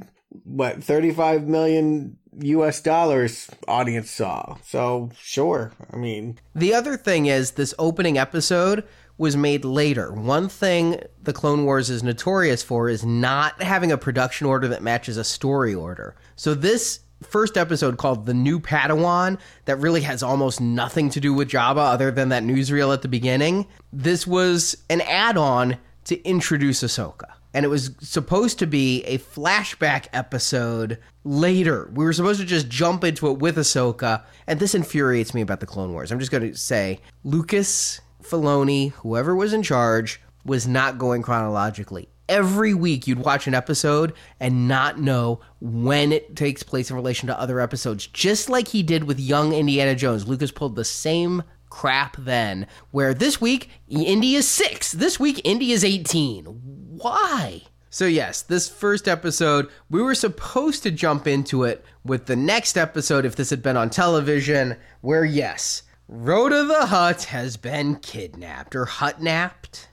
$35 million... U.S. dollars audience saw. So, sure. I mean... The other thing is this opening episode was made later. One thing the Clone Wars is notorious for is not having a production order that matches a story order. So this first episode called The New Padawan that really has almost nothing to do with Jabba other than that newsreel at the beginning. This was an add-on to introduce Ahsoka. And it was supposed to be a flashback episode later. We were supposed to just jump into it with Ahsoka. And this infuriates me about the Clone Wars. I'm just going to say Lucas, Filoni, whoever was in charge, was not going chronologically. Every week you'd watch an episode and not know when it takes place in relation to other episodes. Just like he did with Young Indiana Jones. Lucas pulled the same crap then. Where this week, Indy is 6. This week, Indy is 18. Why? So yes, this first episode, we were supposed to jump into it with the next episode if this had been on television, where yes, Rhoda the Hutt has been kidnapped or hut-napped.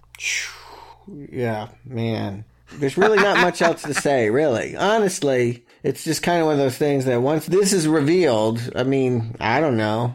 Yeah, man. There's really not much else to say, really. Honestly, it's just kind of one of those things that once this is revealed, I mean, I don't know.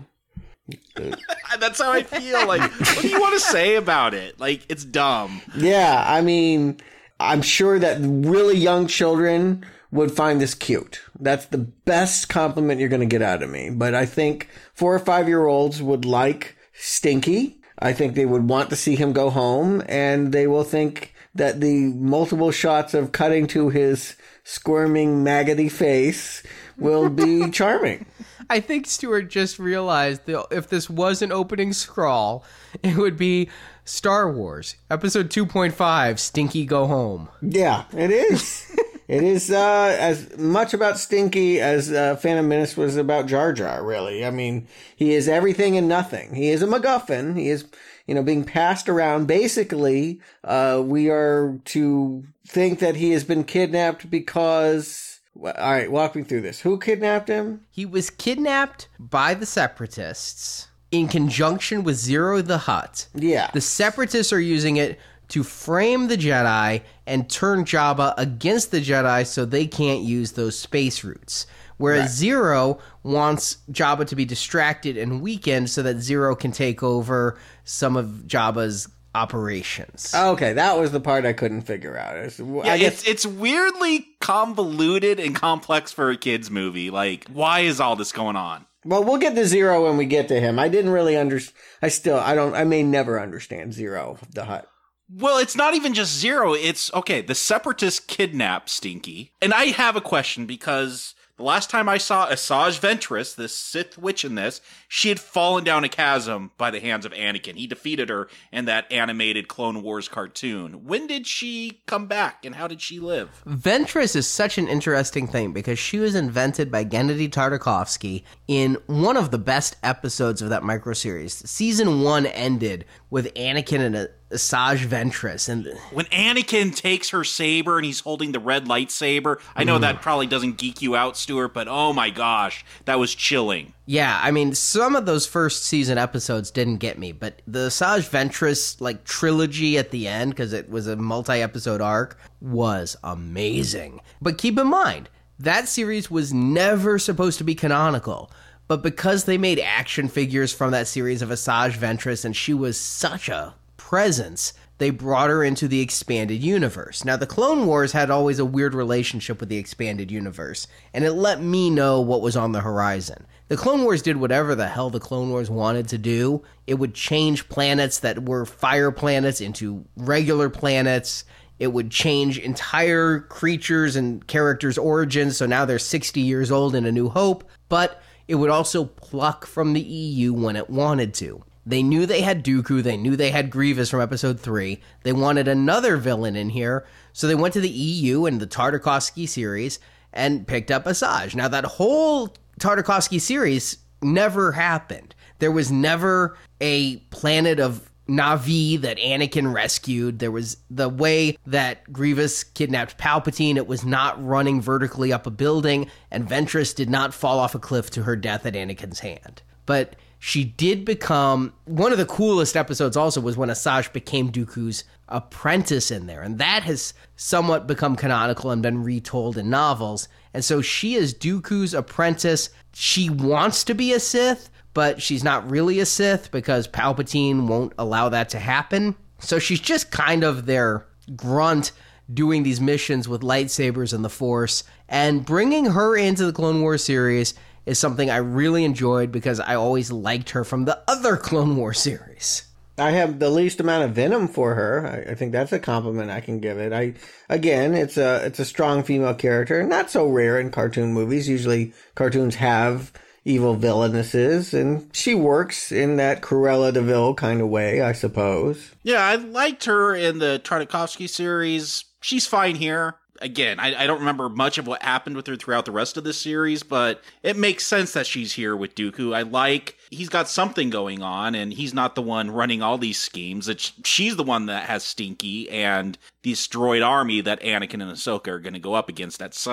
That's how I feel. Like, what do you want to say about it? Like, it's dumb. Yeah, I mean, I'm sure that really young children would find this cute. That's the best compliment you're going to get out of me. But I think 4 or 5 year olds would like Stinky. I think they would want to see him go home, and they will think that the multiple shots of cutting to his squirming, maggoty face will be charming. I think Stuart just realized that if this was an opening scrawl, it would be Star Wars, Episode 2.5, Stinky Go Home. Yeah, it is. It is as much about Stinky as Phantom Menace was about Jar Jar, really. I mean, he is everything and nothing. He is a MacGuffin. He is, you know, being passed around. Basically, we are to think that he has been kidnapped because... All right, walk me through this. Who kidnapped him? He was kidnapped by the Separatists in conjunction with Zero the Hutt. Yeah. The Separatists are using it to frame the Jedi and turn Jabba against the Jedi so they can't use those space routes. Whereas right. Zero wants Jabba to be distracted and weakened so that Zero can take over some of Jabba's operations. Okay, that was the part I couldn't figure out. It's weirdly convoluted and complex for a kid's movie. Like, why is all this going on? Well, we'll get to Zero when we get to him. I didn't really understand. I may never understand Zero the Hutt. Well, it's not even just Zero. It's, okay, the Separatists kidnap Stinky. And I have a question because the last time I saw Asajj Ventress, the Sith witch in this, she had fallen down a chasm by the hands of Anakin. He defeated her in that animated Clone Wars cartoon. When did she come back and how did she live? Ventress is such an interesting thing because she was invented by Gennady Tartakovsky in one of the best episodes of that microseries. Season 1 ended with Anakin and Asajj Ventress. And when Anakin takes her saber and he's holding the red lightsaber, I know that probably doesn't geek you out, Stuart, but oh my gosh, that was chilling. Yeah, I mean, some of those first season episodes didn't get me, but the Asajj Ventress like trilogy at the end, because it was a multi-episode arc, was amazing. But keep in mind, that series was never supposed to be canonical. But because they made action figures from that series of Asajj Ventress, and she was such a presence, they brought her into the expanded universe. Now, the Clone Wars had always a weird relationship with the expanded universe, and it let me know what was on the horizon. The Clone Wars did whatever the hell the Clone Wars wanted to do. It would change planets that were fire planets into regular planets. It would change entire creatures and characters' origins, so now they're 60 years old in A New Hope, but it would also pluck from the EU when it wanted to. They knew they had Dooku, they knew they had Grievous from Episode 3, they wanted another villain in here, so they went to the EU and the Tartakovsky series and picked up Asajj. Now that whole Tartakovsky series never happened. There was never a planet of Na'vi that Anakin rescued. There was the way that Grievous kidnapped Palpatine. It was not running vertically up a building, and Ventress did not fall off a cliff to her death at Anakin's hand. But she did become... One of the coolest episodes also was when Asajj became Dooku's apprentice in there, and that has somewhat become canonical and been retold in novels. And so she is Dooku's apprentice. She wants to be a Sith, but she's not really a Sith because Palpatine won't allow that to happen. So she's just kind of their grunt doing these missions with lightsabers and the Force. And bringing her into the Clone Wars series is something I really enjoyed because I always liked her from the other Clone Wars series. I have the least amount of venom for her. I think that's a compliment I can give it. Again, it's a strong female character. Not so rare in cartoon movies. Usually cartoons have evil villainesses, and she works in that Cruella de Vil kind of way, I suppose. Yeah, I liked her in the Tartakovsky series. She's fine here. Again, I don't remember much of what happened with her throughout the rest of the series, but it makes sense that she's here with Dooku. I like he's got something going on, and he's not the one running all these schemes. She's the one that has Stinky and this droid army that Anakin and Ahsoka are going to go up against at it's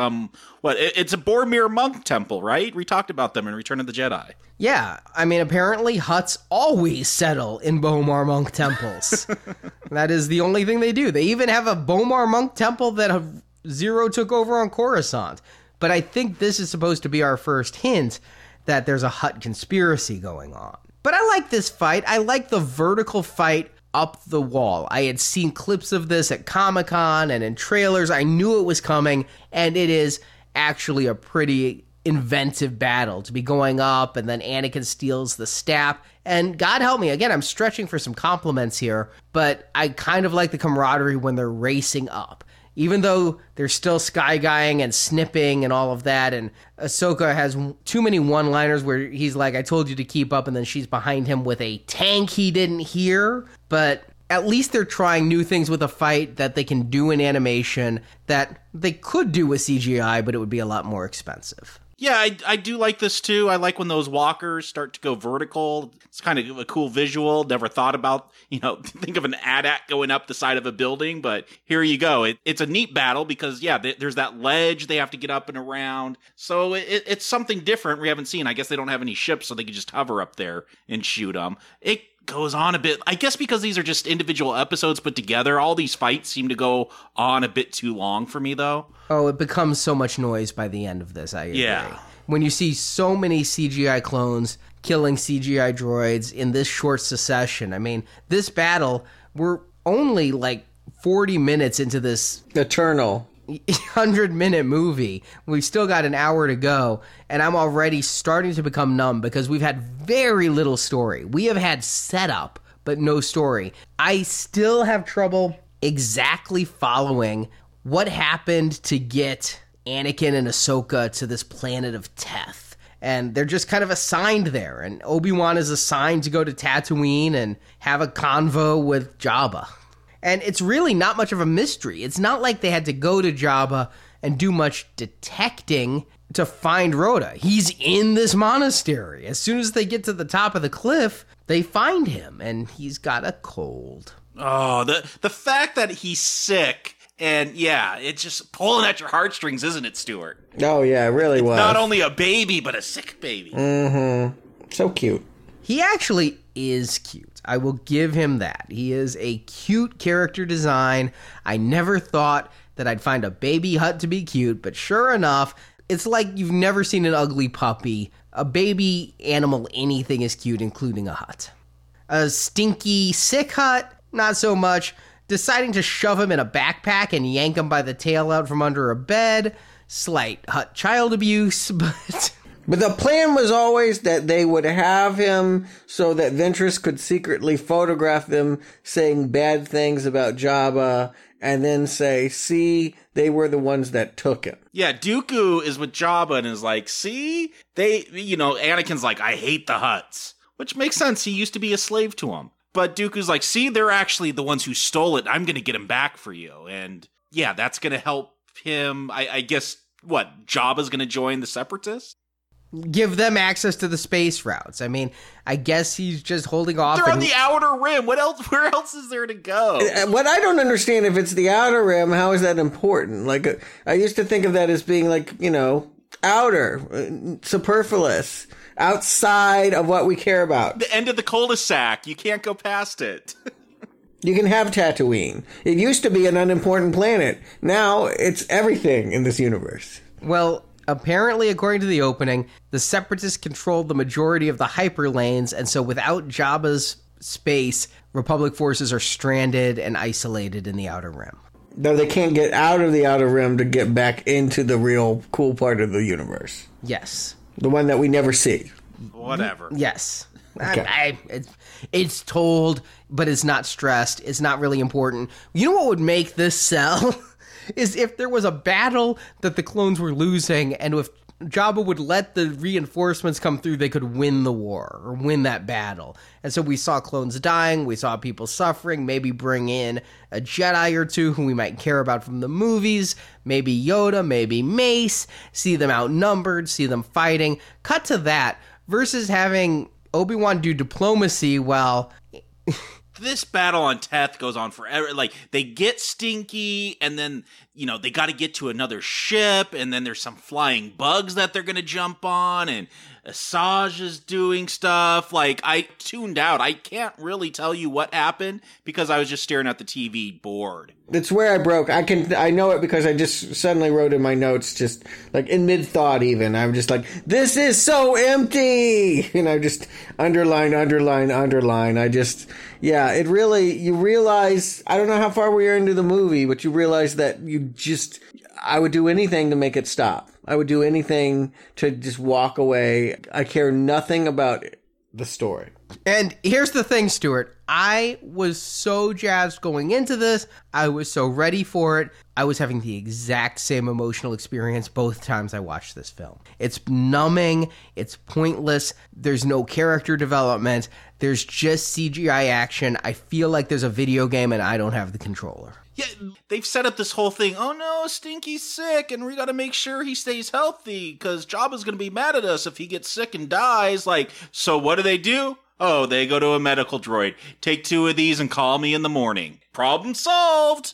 a Boromir monk temple, right? We talked about them in Return of the Jedi. Yeah, I mean, apparently huts always settle in Bomar monk temples. That is the only thing they do. They even have a Bomar monk temple that Zero took over on Coruscant. But I think this is supposed to be our first hint that there's a hut conspiracy going on. But I like this fight. I like the vertical fight up the wall. I had seen clips of this at Comic-Con and in trailers. I knew it was coming, and it is actually a pretty inventive battle to be going up, and then Anakin steals the staff. And God help me, again, I'm stretching for some compliments here, but I kind of like the camaraderie when they're racing up. Even though they're still sky-guying and snipping and all of that, and Ahsoka has too many one-liners where he's like, I told you to keep up, and then she's behind him with a tank he didn't hear. But at least they're trying new things with a fight that they can do in animation that they could do with CGI, but it would be a lot more expensive. Yeah, I do like this too. I like when those walkers start to go vertical. It's kind of a cool visual. Never thought about, think of an AT-AT going up the side of a building, but here you go. It's a neat battle because, yeah, there's that ledge they have to get up and around. So it's something different we haven't seen. I guess they don't have any ships, so they could just hover up there and shoot them. It goes on a bit, I guess, because these are just individual episodes put together. All these fights seem to go on a bit too long for me, though. Oh, it becomes so much noise by the end of this, I agree. Yeah. When you see so many CGI clones killing CGI droids in this short succession, I mean, this battle, we're only like 40 minutes into this eternal 100-minute movie. We've still got an hour to go, and I'm already starting to become numb because we've had very little story. We have had setup, but no story. I still have trouble exactly following what happened to get Anakin and Ahsoka to this planet of Teth. And they're just kind of assigned there. And Obi-Wan is assigned to go to Tatooine and have a convo with Jabba. And it's really not much of a mystery. It's not like they had to go to Jabba and do much detecting to find Rhoda. He's in this monastery. As soon as they get to the top of the cliff, they find him. And he's got a cold. Oh, the fact that he's sick. And yeah, it's just pulling at your heartstrings, isn't it, Stuart? Oh, yeah, it really was. Not only a baby, but a sick baby. Mm-hmm. So cute. He actually is cute. I will give him that. He is a cute character design. I never thought that I'd find a baby Hutt to be cute, but sure enough, it's like you've never seen an ugly puppy. A baby animal, anything is cute, including a Hutt. A stinky, sick Hutt, not so much. Deciding to shove him in a backpack and yank him by the tail out from under a bed. Slight Hutt child abuse, But the plan was always that they would have him so that Ventress could secretly photograph them saying bad things about Jabba and then say, see, they were the ones that took him. Yeah, Dooku is with Jabba and is like, see? Anakin's like, I hate the Hutts. Which makes sense. He used to be a slave to him. But Dooku's like, see, they're actually the ones who stole it. I'm going to get him back for you. And yeah, that's going to help him. I guess, Jabba's going to join the Separatists? Give them access to the space routes. I mean, I guess he's just holding off. They're on the Outer Rim. What else? Where else is there to go? What I don't understand, if it's the Outer Rim, how is that important? Like, I used to think of that as being like, outer, superfluous. Outside of what we care about. The end of the cul-de-sac. You can't go past it. You can have Tatooine. It used to be an unimportant planet. Now it's everything in this universe. Well, apparently, according to the opening, the Separatists controlled the majority of the hyperlanes, and so without Jabba's space, Republic forces are stranded and isolated in the Outer Rim. Though they can't get out of the Outer Rim to get back into the real cool part of the universe. Yes. The one that we never see. Whatever. Yes. Okay. It's told, but it's not stressed. It's not really important. You know what would make this sell? Is if there was a battle that the clones were losing, and if Jabba would let the reinforcements come through, they could win the war or win that battle. And so we saw clones dying. We saw people suffering. Maybe bring in a Jedi or two who we might care about from the movies. Maybe Yoda, maybe Mace. See them outnumbered. See them fighting. Cut to that versus having Obi-Wan do diplomacy while... This battle on Tatooine goes on forever. Like, they get stinky, and then, you know, they got to get to another ship, and then there's some flying bugs that they're going to jump on, and Asajj is doing stuff. Like, I tuned out. I can't really tell you what happened because I was just staring at the TV bored. That's where I broke. I know it because I just suddenly wrote in my notes, just like in mid-thought even. I'm just like, this is so empty. And I just underline. I just, yeah, it really, you realize, I don't know how far we are into the movie, but you realize that you just, I would do anything to make it stop. I would do anything to just walk away. I care nothing about the story. And here's the thing, Stuart. I was so jazzed going into this. I was so ready for it. I was having the exact same emotional experience both times I watched this film. It's numbing. It's pointless. There's no character development. There's just CGI action. I feel like there's a video game and I don't have the controller. Yeah, they've set up this whole thing. Oh no, Stinky's sick, and we gotta make sure he stays healthy, because Jabba's gonna be mad at us if he gets sick and dies. Like, so what do? Oh, they go to a medical droid. Take 2 of these and call me in the morning. Problem solved!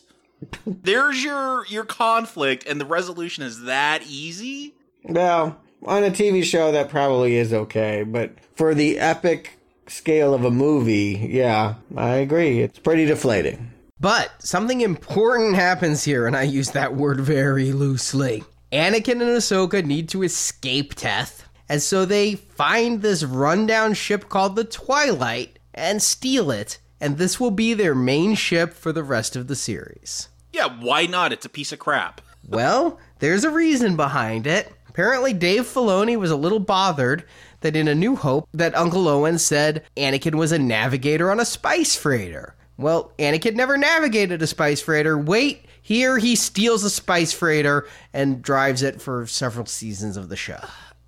There's your conflict, and the resolution is that easy? Well, on a TV show, that probably is okay, but for the epic scale of a movie, yeah, I agree. It's pretty deflating. But something important happens here, and I use that word very loosely. Anakin and Ahsoka need to escape Teth, and so they find this rundown ship called the Twilight and steal it, and this will be their main ship for the rest of the series. Yeah, why not? It's a piece of crap. Well, there's a reason behind it. Apparently, Dave Filoni was a little bothered that in A New Hope that Uncle Owen said Anakin was a navigator on a spice freighter. Well, Anakin never navigated a spice freighter. Wait, here he steals a spice freighter and drives it for several seasons of the show.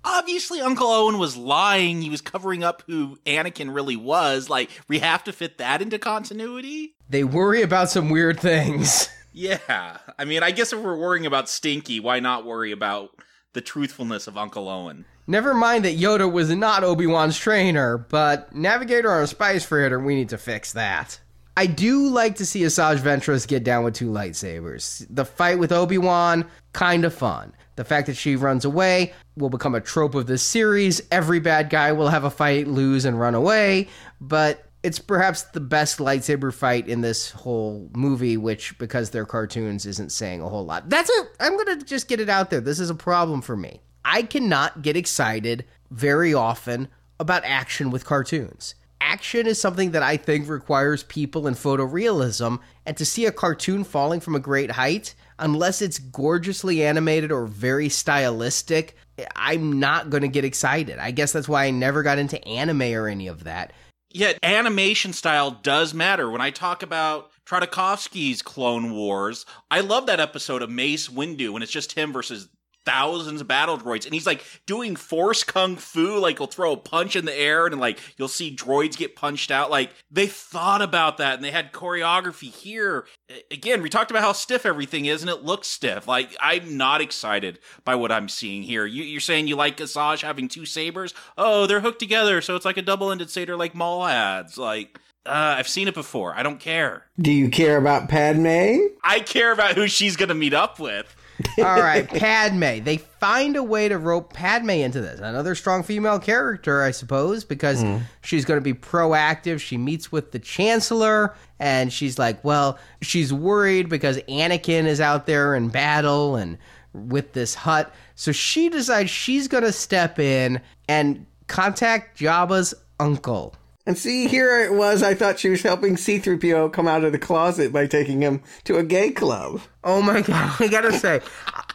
Obviously, Uncle Owen was lying. He was covering up who Anakin really was. Like, we have to fit that into continuity? They worry about some weird things. Yeah. I mean, I guess if we're worrying about Stinky, why not worry about the truthfulness of Uncle Owen? Never mind that Yoda was not Obi-Wan's trainer, but navigator on a spice freighter, we need to fix that. I do like to see Asajj Ventress get down with 2 lightsabers. The fight with Obi-Wan, kind of fun. The fact that she runs away will become a trope of this series. Every bad guy will have a fight, lose, and run away. But it's perhaps the best lightsaber fight in this whole movie, which, because they're cartoons, isn't saying a whole lot. That's it. I'm going to just get it out there. This is a problem for me. I cannot get excited very often about action with cartoons. Action is something that I think requires people and photorealism, and to see a cartoon falling from a great height, unless it's gorgeously animated or very stylistic, I'm not going to get excited. I guess that's why I never got into anime or any of that. Yeah, animation style does matter. When I talk about Tartakovsky's Clone Wars, I love that episode of Mace Windu when it's just him versus thousands of battle droids, and he's like doing force kung fu, like he'll throw a punch in the air and like you'll see droids get punched out. Like, they thought about that and they had choreography here. Again, we talked about how stiff everything is, and it looks stiff. Like, I'm not excited by what I'm seeing here. You're saying you like Asajj having 2 sabers? Oh, they're hooked together, so it's like a double-ended saber like Maul had. Like, I've seen it before. I don't care. Do you care about Padme? I care about who she's gonna meet up with. All right, Padme. They find a way to rope Padme into this. Another strong female character, I suppose, because she's going to be proactive. She meets with the Chancellor, and she's like, well, she's worried because Anakin is out there in battle and with this hut. So she decides she's going to step in and contact Jabba's uncle. And see, here it was, I thought she was helping C-3PO come out of the closet by taking him to a gay club. Oh my God, I gotta say,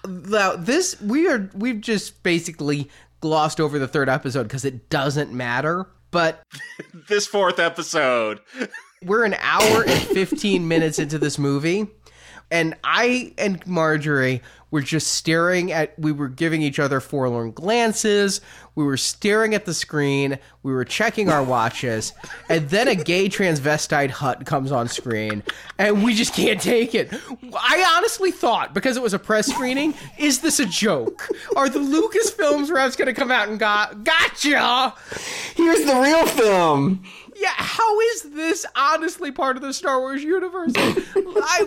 now this, we've just basically glossed over the 3rd episode because it doesn't matter, but... This 4th episode. We're an hour and 15 minutes into this movie. And I and Marjorie were just staring at, we were giving each other forlorn glances. We were staring at the screen. We were checking our watches. And then a gay transvestite hut comes on screen. And we just can't take it. I honestly thought, because it was a press screening, is this a joke? Are the Lucasfilms reps going to come out and gotcha? Here's the real film. Yeah, how is this honestly part of the Star Wars universe?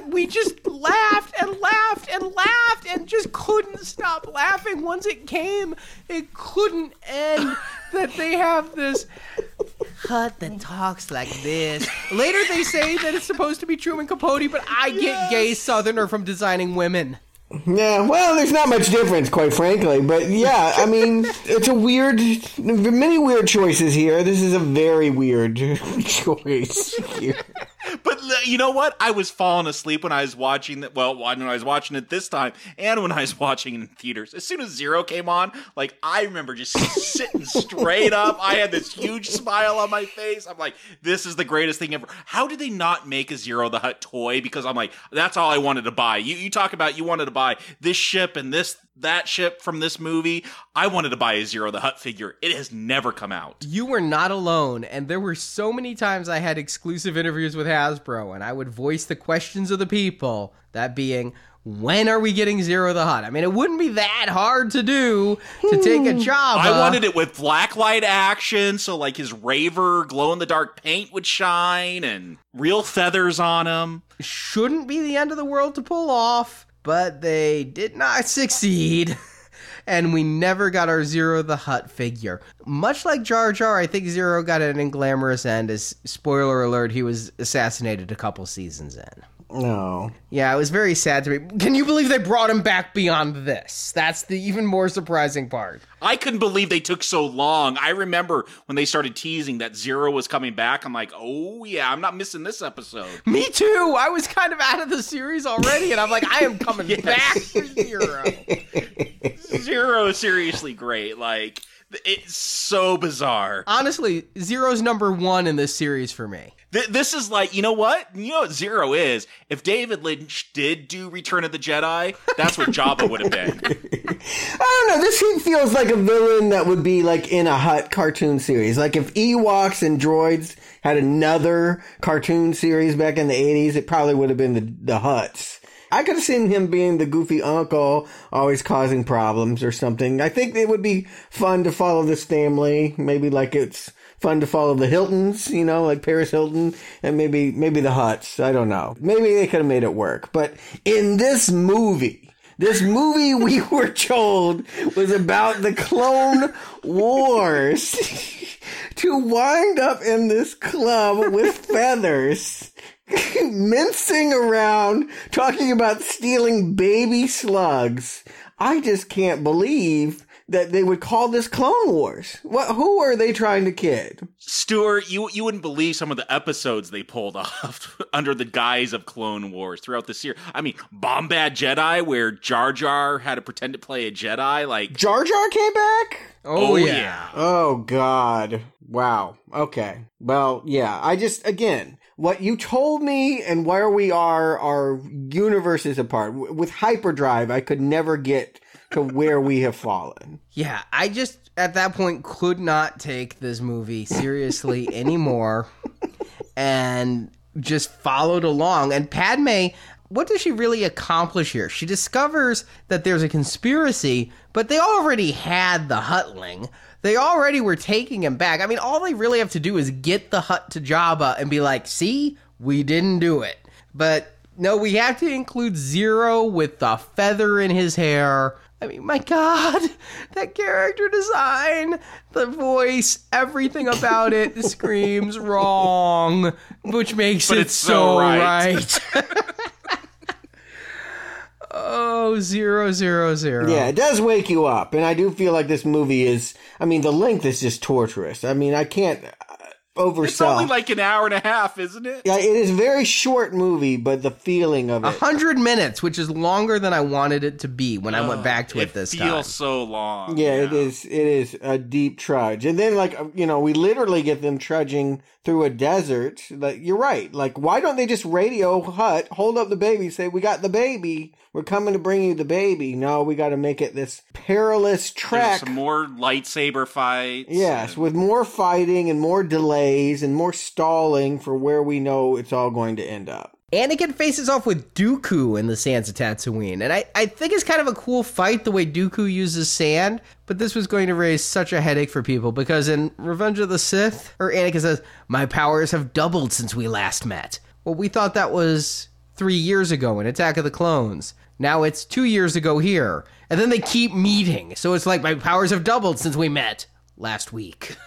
We just laughed and laughed and laughed and just couldn't stop laughing. Once it came, it couldn't end. That they have this hut that talks like this. Later they say that it's supposed to be Truman Capote, but I get gay Southerner from Designing Women. Yeah, well, there's not much difference, quite frankly. But yeah, I mean, it's a weird, many weird choices here. This is a very weird choice here. But you know what? I was falling asleep when I was watching it. Well, when I was watching it this time, and when I was watching it in theaters, as soon as Zero came on, like I remember just sitting straight up. I had this huge smile on my face. I'm like, this is the greatest thing ever. How did they not make a Zero the Hutt toy? Because I'm like, that's all I wanted to buy. You talk about you wanted to buy this ship and that ship from this movie. I wanted to buy a Zero the Hutt figure. It has never come out. You were not alone, and there were so many times I had exclusive interviews with Hasbro, and I would voice the questions of the people, that being, when are we getting Zero the Hutt? I mean, it wouldn't be that hard to do, to take a job. I wanted it with black light action, so like his raver glow-in-the-dark paint would shine, and real feathers on him. Shouldn't be the end of the world to pull off. But they did not succeed, and we never got our Zero the Hutt figure. Much like Jar Jar, I think Zero got an inglamorous end. As spoiler alert, he was assassinated a couple seasons in. No. Yeah, it was very sad to me. Can you believe they brought him back beyond this? That's the even more surprising part. I couldn't believe they took so long. I remember when they started teasing that Zero was coming back. I'm like, oh yeah, I'm not missing this episode. Me too. I was kind of out of the series already, and I'm like, I am coming back to Zero. Zero is seriously great. Like, it's so bizarre. Honestly, Zero's number one in this series for me. This is like, you know what? You know what Zero is? If David Lynch did do Return of the Jedi, that's what Jabba would have been. I don't know. This feels like a villain that would be like in a Hutt cartoon series. Like if Ewoks and droids had another cartoon series back in the 80s, it probably would have been the Hutts. I could have seen him being the goofy uncle, always causing problems or something. I think it would be fun to follow this family. Maybe like it's fun to follow the Hiltons, you know, like Paris Hilton, and maybe the Hutts. I don't know. Maybe they could have made it work. But in this movie we were told was about the Clone Wars, to wind up in this club with feathers. Mincing around, talking about stealing baby slugs. I just can't believe that they would call this Clone Wars. What? Who are they trying to kid? Stuart, you wouldn't believe some of the episodes they pulled off under the guise of Clone Wars throughout the series. I mean, Bombad Jedi, where Jar Jar had to pretend to play a Jedi. Like Jar Jar came back? Oh yeah. Oh, God. Wow. Okay. Well, yeah. I just, again... What you told me and where we are universes apart. With hyperdrive, I could never get to where we have fallen. Yeah, I just, at that point, could not take this movie seriously anymore and just followed along. And Padme, what does she really accomplish here? She discovers that there's a conspiracy, but they already had the Huttling. They already were taking him back. I mean, all they really have to do is get the Hutt to Jabba and be like, see, we didn't do it. But no, we have to include Zero with the feather in his hair. I mean, my God, that character design, the voice, everything about it screams wrong, which makes but it so right. Oh, 000. Yeah, it does wake you up. And I do feel like this movie is, I mean, the length is just torturous. I mean, I can't, oversell. It's only like an hour and a half, isn't it? Yeah, it is a very short movie, but the feeling of it. 100 minutes, which is longer than I wanted it to be when I went back to it this time. It feels so long. Yeah, yeah, it is. It is a deep trudge. And then, like, you know, we literally get them trudging through a desert. Like, you're right. Like, why don't they just radio Hut, hold up the baby, say, we got the baby. We're coming to bring you the baby. No, we got to make it this perilous trek. There's some more lightsaber fights. Yes, with more fighting and more delays and more stalling for where we know it's all going to end up. Anakin faces off with Dooku in the sands of Tatooine. And I think it's kind of a cool fight the way Dooku uses sand. But this was going to raise such a headache for people because in Revenge of the Sith, Anakin says, my powers have doubled since we last met. Well, we thought that was 3 years ago in Attack of the Clones. Now it's 2 years ago here. And then they keep meeting. So it's like, my powers have doubled since we met last week.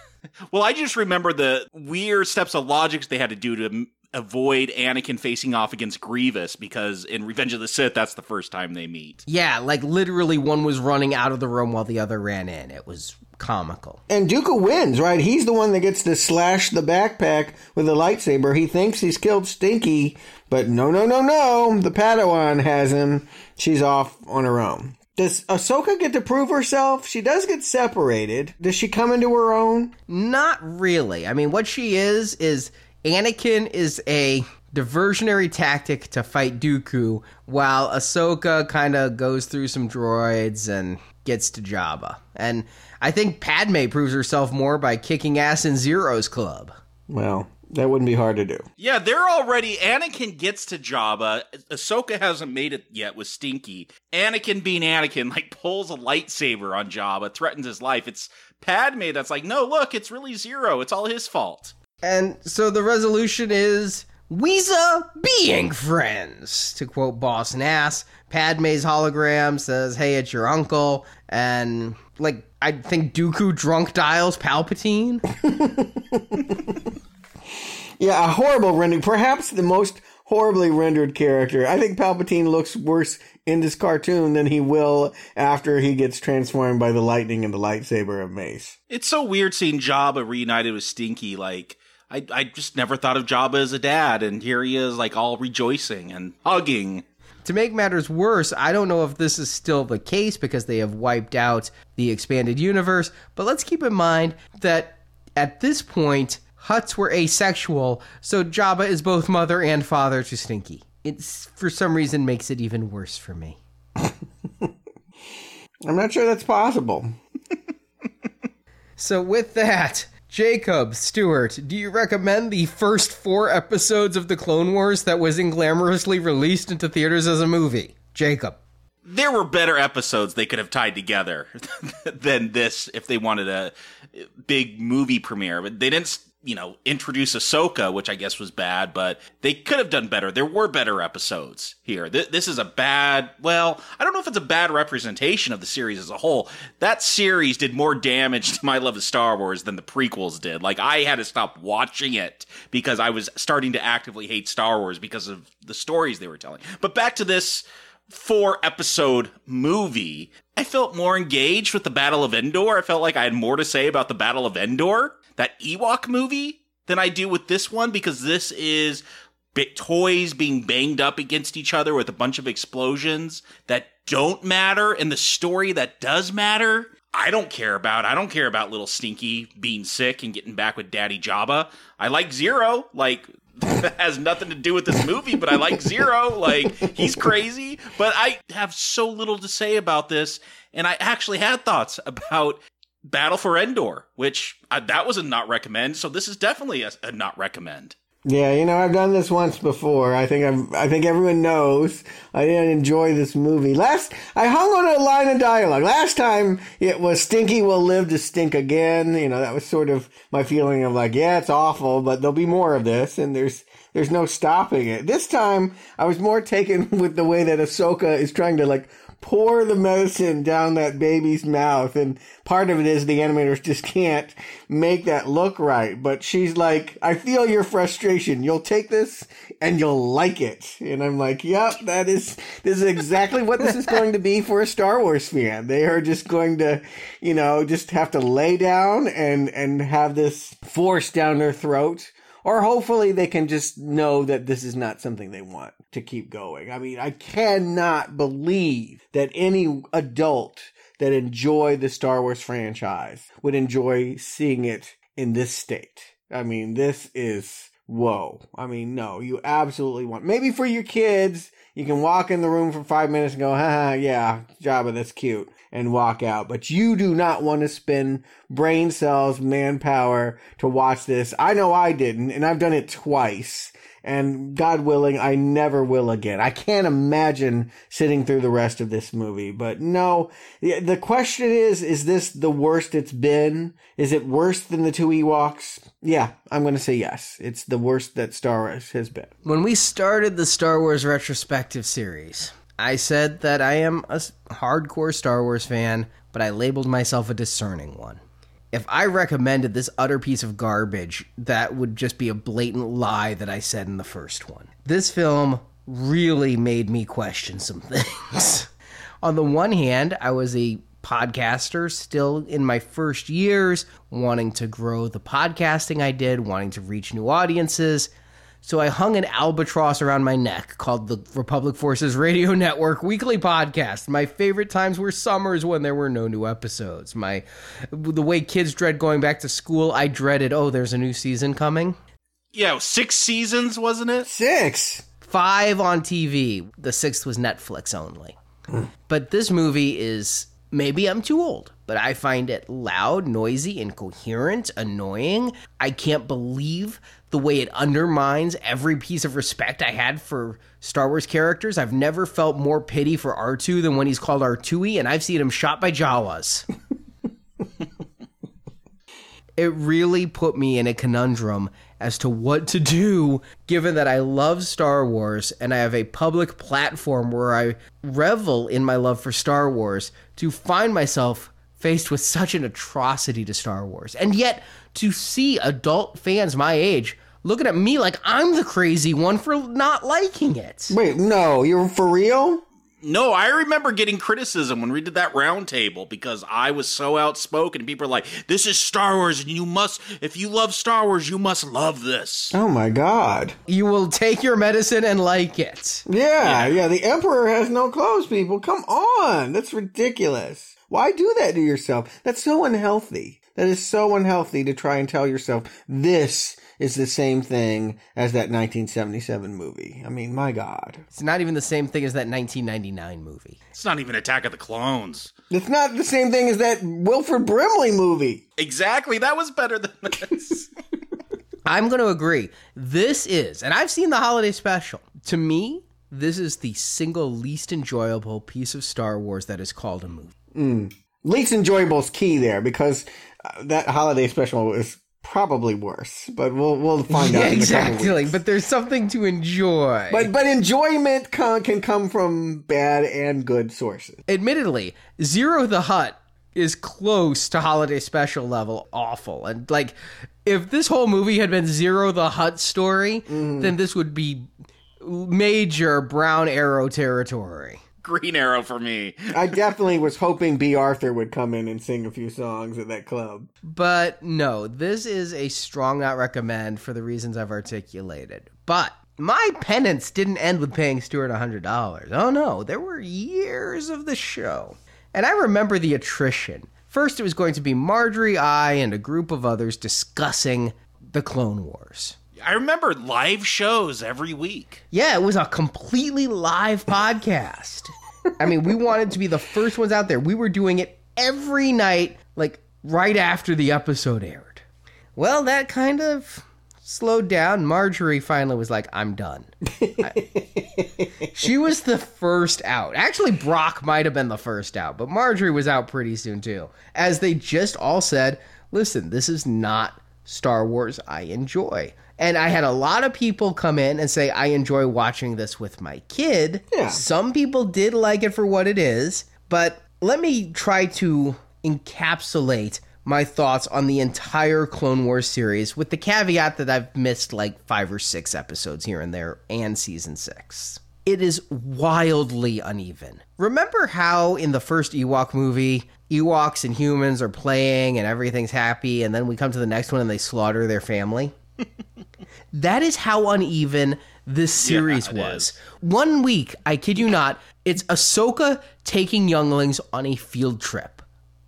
Well, I just remember the weird steps of logic they had to do to avoid Anakin facing off against Grievous, because in Revenge of the Sith, that's the first time they meet. Yeah, like literally one was running out of the room while the other ran in. It was comical. And Dooku wins, right? He's the one that gets to slash the backpack with a lightsaber. He thinks he's killed Stinky, but no. The Padawan has him. She's off on her own. Does Ahsoka get to prove herself? She does get separated. Does she come into her own? Not really. I mean, what she is Anakin is a diversionary tactic to fight Dooku, while Ahsoka kind of goes through some droids and gets to Jabba. And I think Padme proves herself more by kicking ass in Zero's Club. Well, that wouldn't be hard to do. Yeah, they're already... Anakin gets to Jabba. Ahsoka hasn't made it yet with Stinky. Anakin being Anakin, like, pulls a lightsaber on Jabba, threatens his life. It's Padme that's like, no, look, it's really Zero. It's all his fault. And so the resolution is... Weeza being friends, to quote Boss Nass. Padme's hologram says, hey, it's your uncle. And, like, I think Dooku drunk dials Palpatine. Yeah, a horrible rendering. Perhaps the most horribly rendered character. I think Palpatine looks worse in this cartoon than he will after he gets transformed by the lightning and the lightsaber of Mace. It's so weird seeing Jabba reunited with Stinky, like... I just never thought of Jabba as a dad, and here he is, like, all rejoicing and hugging. To make matters worse, I don't know if this is still the case because they have wiped out the expanded universe, but let's keep in mind that at this point, Hutts were asexual, so Jabba is both mother and father to Stinky. It, for some reason, makes it even worse for me. I'm not sure that's possible. So with that... Jacob, Stewart, do you recommend the first 4 episodes of The Clone Wars that was inglamorously released into theaters as a movie? Jacob. There were better episodes they could have tied together than this if they wanted a big movie premiere. But they didn't, you know, introduce Ahsoka, which I guess was bad, but they could have done better. There were better episodes here. This is a bad, well, I don't know if it's a bad representation of the series as a whole. That series did more damage to my love of Star Wars than the prequels did. Like, I had to stop watching it because I was starting to actively hate Star Wars because of the stories they were telling. But back to this 4-episode movie, I felt more engaged with the Battle of Endor. I felt like I had more to say about the Battle of Endor, that Ewok movie, than I do with this one, because this is toys being banged up against each other with a bunch of explosions that don't matter, and the story that does matter, I don't care about. I don't care about little Stinky being sick and getting back with Daddy Jabba. I like Zero, like... That has nothing to do with this movie, but I like Zero. Like, he's crazy. But I have so little to say about this. And I actually had thoughts about Battle for Endor, which that was a not recommend. So this is definitely a not recommend. Yeah, you know, I've done this once before. I think everyone knows I didn't enjoy this movie. I hung on a line of dialogue. Last time it was Stinky will live to stink again. You know, that was sort of my feeling of like, yeah, it's awful, but there'll be more of this, and there's no stopping it. This time I was more taken with the way that Ahsoka is trying to, like, pour the medicine down that baby's mouth. And part of it is the animators just can't make that look right. But she's like, I feel your frustration. You'll take this and you'll like it. And I'm like, yep, this is exactly what this is going to be for a Star Wars fan. They are just going to, you know, just have to lay down and have this forced down their throat. Or hopefully they can just know that this is not something they want to keep going. I mean, I cannot believe that any adult that enjoyed the Star Wars franchise would enjoy seeing it in this state. I mean, this is, whoa. I mean, no, you absolutely want, maybe for your kids, you can walk in the room for 5 minutes and go, ha, yeah, Jabba, that's cute, and walk out. But you do not want to spend brain cells, manpower to watch this. I know I didn't, and I've done it twice. And God willing, I never will again. I can't imagine sitting through the rest of this movie. But no, the question is this the worst it's been? Is it worse than the two Ewoks? Yeah, I'm going to say yes. It's the worst that Star Wars has been. When we started the Star Wars retrospective series, I said that I am a hardcore Star Wars fan, but I labeled myself a discerning one. If I recommended this utter piece of garbage, that would just be a blatant lie that I said in the first one. This film really made me question some things. On the one hand, I was a podcaster still in my first years, wanting to grow the podcasting I did, wanting to reach new audiences. So I hung an albatross around my neck called the Republic Forces Radio Network Weekly Podcast. My favorite times were summers when there were no new episodes. The way kids dread going back to school, I dreaded, oh, there's a new season coming. Yeah, 6 seasons, wasn't it? 6. 5 on TV. The 6th was Netflix only. But this movie is, maybe I'm too old, but I find it loud, noisy, incoherent, annoying. I can't believe the way it undermines every piece of respect I had for Star Wars characters. I've never felt more pity for R2 than when he's called R2-y, and I've seen him shot by Jawas. It really put me in a conundrum as to what to do, given that I love Star Wars and I have a public platform where I revel in my love for Star Wars, to find myself faced with such an atrocity to Star Wars. And yet, to see adult fans my age looking at me like I'm the crazy one for not liking it. Wait, no, you're for real? No, I remember getting criticism when we did that roundtable because I was so outspoken. People were like, this is Star Wars, and you must, if you love Star Wars, you must love this. Oh, my God. You will take your medicine and like it. Yeah, the Emperor has no clothes, people. Come on. That's ridiculous. Why do that to yourself? That's so unhealthy. That is so unhealthy to try and tell yourself this is the same thing as that 1977 movie. I mean, my God. It's not even the same thing as that 1999 movie. It's not even Attack of the Clones. It's not the same thing as that Wilford Brimley movie. Exactly. That was better than this. I'm going to agree. This is, and I've seen the holiday special. To me, this is the single least enjoyable piece of Star Wars that is called a movie. Least enjoyable is key there, because that holiday special is probably worse, but we'll find out. Exactly, but there's something to enjoy. But enjoyment can come from bad and good sources. Admittedly, Zero the Hutt is close to holiday special level awful. And like, if this whole movie had been Zero the Hutt story, then this would be major Brown Arrow territory. Green Arrow for me. I definitely was hoping B. Arthur would come in and sing a few songs at that club. But no, this is a strong not recommend for the reasons I've articulated. But my penance didn't end with paying Stuart $100. Oh no, there were years of the show. And I remember the attrition. First, it was going to be Marjorie, I, and a group of others discussing the Clone Wars. I remember live shows every week. Yeah, it was a completely live podcast. I mean, we wanted to be the first ones out there. We were doing it every night, like right after the episode aired. Well, that kind of slowed down. Marjorie finally was like, I'm done. She was the first out. Actually, Brock might have been the first out, but Marjorie was out pretty soon too, as they just all said, listen, this is not Star Wars I enjoy. And I had a lot of people come in and say, I enjoy watching this with my kid. Yeah. Some people did like it for what it is, but let me try to encapsulate my thoughts on the entire Clone Wars series with the caveat that I've missed like 5 or 6 episodes here and there and season 6. It is wildly uneven. Remember how in the first Ewok movie, Ewoks and humans are playing and everything's happy, and then we come to the next one and they slaughter their family? That is how uneven this series was. Is. 1 week, I kid you not, it's Ahsoka taking younglings on a field trip.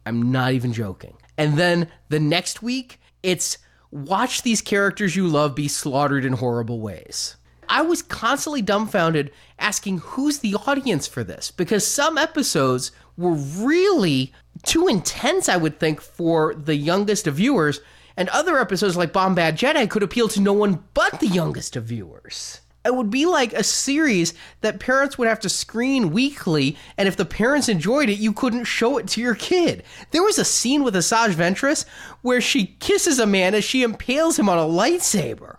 I'm not even joking. And then the next week, it's watch these characters you love be slaughtered in horrible ways. I was constantly dumbfounded asking who's the audience for this, because some episodes were really too intense, I would think, for the youngest of viewers, and other episodes like Bombad Jedi could appeal to no one but the youngest of viewers. It would be like a series that parents would have to screen weekly, and if the parents enjoyed it, you couldn't show it to your kid. There was a scene with Asajj Ventress where she kisses a man as she impales him on a lightsaber.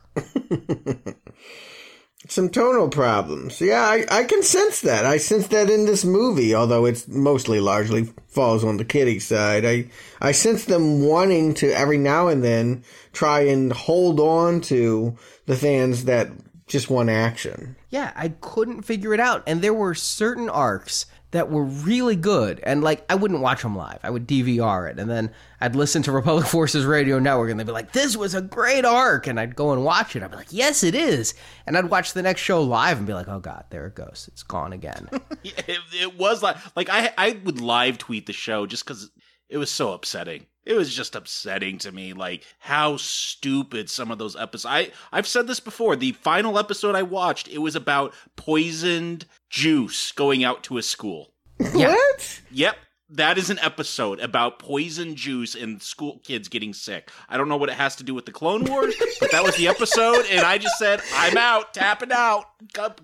Some tonal problems. Yeah, I can sense that. I sense that in this movie, although it's mostly largely falls on the kiddie side. I sense them wanting to, every now and then, try and hold on to the fans that just want action. Yeah, I couldn't figure it out. And there were certain arcs that were really good. And, like, I wouldn't watch them live. I would DVR it. And then I'd listen to Republic Forces Radio Network, and they'd be like, this was a great arc. And I'd go and watch it. I'd be like, yes, it is. And I'd watch the next show live and be like, oh, God, there it goes. It's gone again. It was live. Like, I would live tweet the show just because it was so upsetting. It was just upsetting to me, like, how stupid some of those episodes... I've said this before. The final episode I watched, it was about poisoned juice going out to a school. What? Yep. That is an episode about poison juice and school kids getting sick. I don't know what it has to do with the Clone Wars, but that was the episode, and I just said, I'm out, tapping out,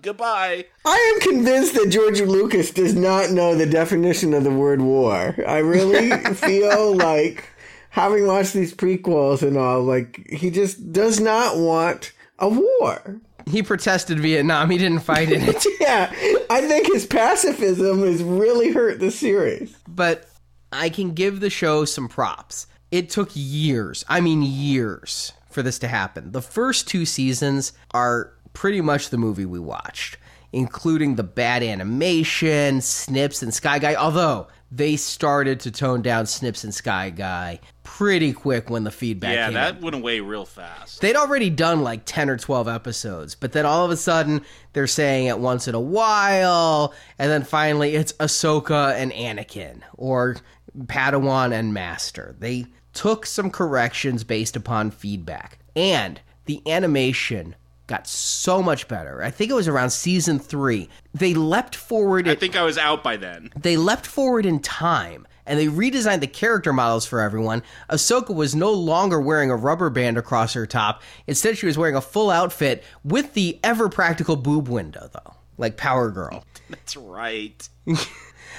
goodbye. I am convinced that George Lucas does not know the definition of the word war. I really feel like, having watched these prequels and all, like, he just does not want a war. He protested Vietnam. He didn't fight in it. Yeah, I think his pacifism has really hurt the series. But I can give the show some props. It took years, I mean years, for this to happen. The first 2 seasons are pretty much the movie we watched, including the bad animation, Snips and Sky Guy, although they started to tone down Snips and Sky Guy pretty quick when the feedback came. Yeah, that went away real fast. They'd already done like 10 or 12 episodes, but then all of a sudden they're saying it once in a while, and then finally it's Ahsoka and Anakin, or Padawan and Master. They took some corrections based upon feedback, and the animation got so much better. I think it was around season 3. They leapt forward. I think I was out by then. They leapt forward in time, and they redesigned the character models for everyone. Ahsoka was no longer wearing a rubber band across her top. Instead, she was wearing a full outfit with the ever-practical boob window, though. Like Power Girl. That's right.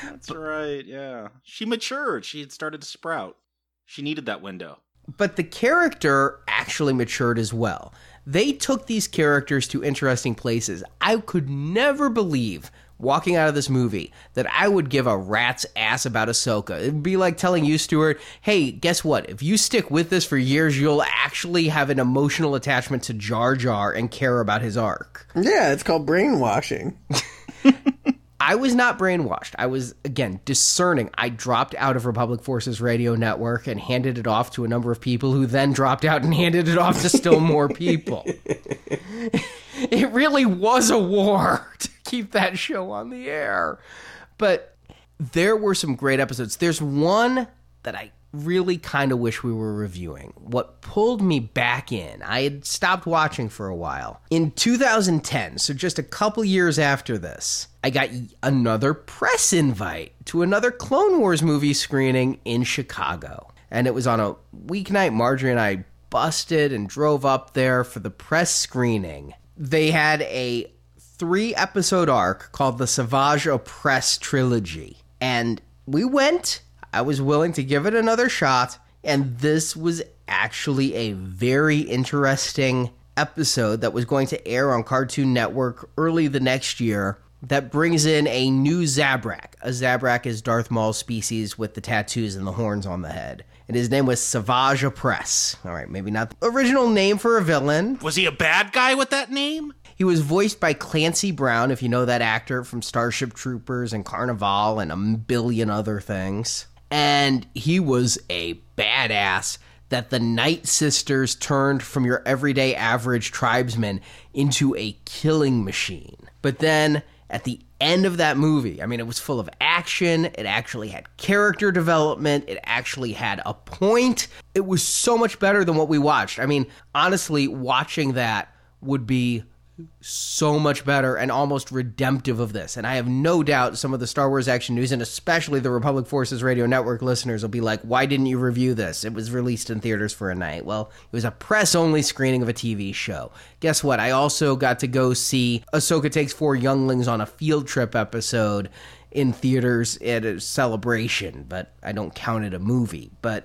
That's right, yeah. She matured. She had started to sprout. She needed that window. But the character actually matured as well. They took these characters to interesting places. I could never believe, walking out of this movie, that I would give a rat's ass about Ahsoka. It'd be like telling you, Stuart, hey, guess what? If you stick with this for years, you'll actually have an emotional attachment to Jar Jar and care about his arc. Yeah, it's called brainwashing. I was not brainwashed. I was, again, discerning. I dropped out of Republic Forces Radio Network and handed it off to a number of people who then dropped out and handed it off to still more people. It really was a war to keep that show on the air. But there were some great episodes. There's one that I really kind of wish we were reviewing. What pulled me back in, I had stopped watching for a while. In 2010, so just a couple years after this, I got another press invite to another Clone Wars movie screening in Chicago. And it was on a weeknight. Marjorie and I busted and drove up there for the press screening. They had a 3-episode arc called the Savage Opress Trilogy. And we went. I was willing to give it another shot, and this was actually a very interesting episode that was going to air on Cartoon Network early the next year that brings in a new Zabrak. A Zabrak is Darth Maul's species with the tattoos and the horns on the head. And his name was Savage Opress. All right, maybe not the original name for a villain. Was he a bad guy with that name? He was voiced by Clancy Brown, if you know that actor from Starship Troopers and Carnival and a billion other things. And he was a badass that the Night Sisters turned from your everyday average tribesman into a killing machine. But then at the end of that movie, I mean, it was full of action. It actually had character development. It actually had a point. It was so much better than what we watched. I mean, honestly, watching that would be so much better and almost redemptive of this. And I have no doubt some of the Star Wars Action News and especially the Republic Forces Radio Network listeners will be like, why didn't you review this? It was released in theaters for a night. Well, it was a press-only screening of a TV show. Guess what? I also got to go see Ahsoka Takes 4 Younglings on a Field Trip episode in theaters at a celebration, but I don't count it a movie. But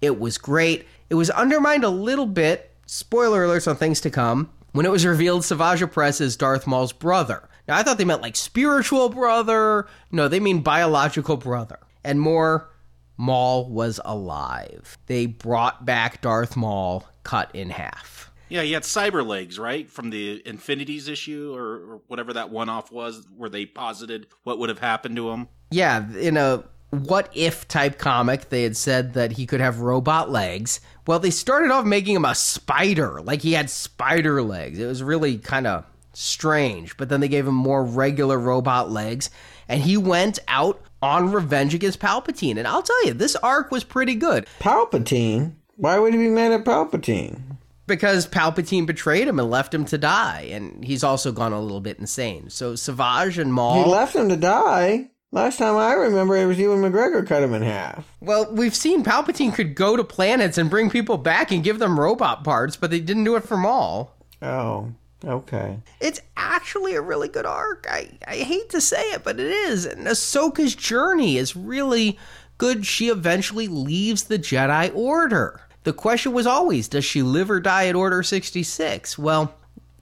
it was great. It was undermined a little bit. Spoiler alerts on things to come. When it was revealed, Savage Opress is Darth Maul's brother. Now, I thought they meant like spiritual brother. No, they mean biological brother. And more, Maul was alive. They brought back Darth Maul cut in half. Yeah, he had cyber legs, right? From the Infinities issue or whatever that one-off was where they posited what would have happened to him. Yeah, in a what-if type comic, they had said that he could have robot legs. Well, they started off making him a spider, like he had spider legs. It was really kind of strange, but then they gave him more regular robot legs, and he went out on revenge against Palpatine. And I'll tell you, this arc was pretty good. Palpatine? Why would he be mad at Palpatine? Because Palpatine betrayed him and left him to die, and he's also gone a little bit insane. So Savage and Maul... He left him to die? Last time I remember, it was Ewan McGregor cut him in half. Well, we've seen Palpatine could go to planets and bring people back and give them robot parts, but they didn't do it for Maul. Oh, okay. It's actually a really good arc. I hate to say it, but it is. And Ahsoka's journey is really good. She eventually leaves the Jedi Order. The question was always, does she live or die at Order 66? Well,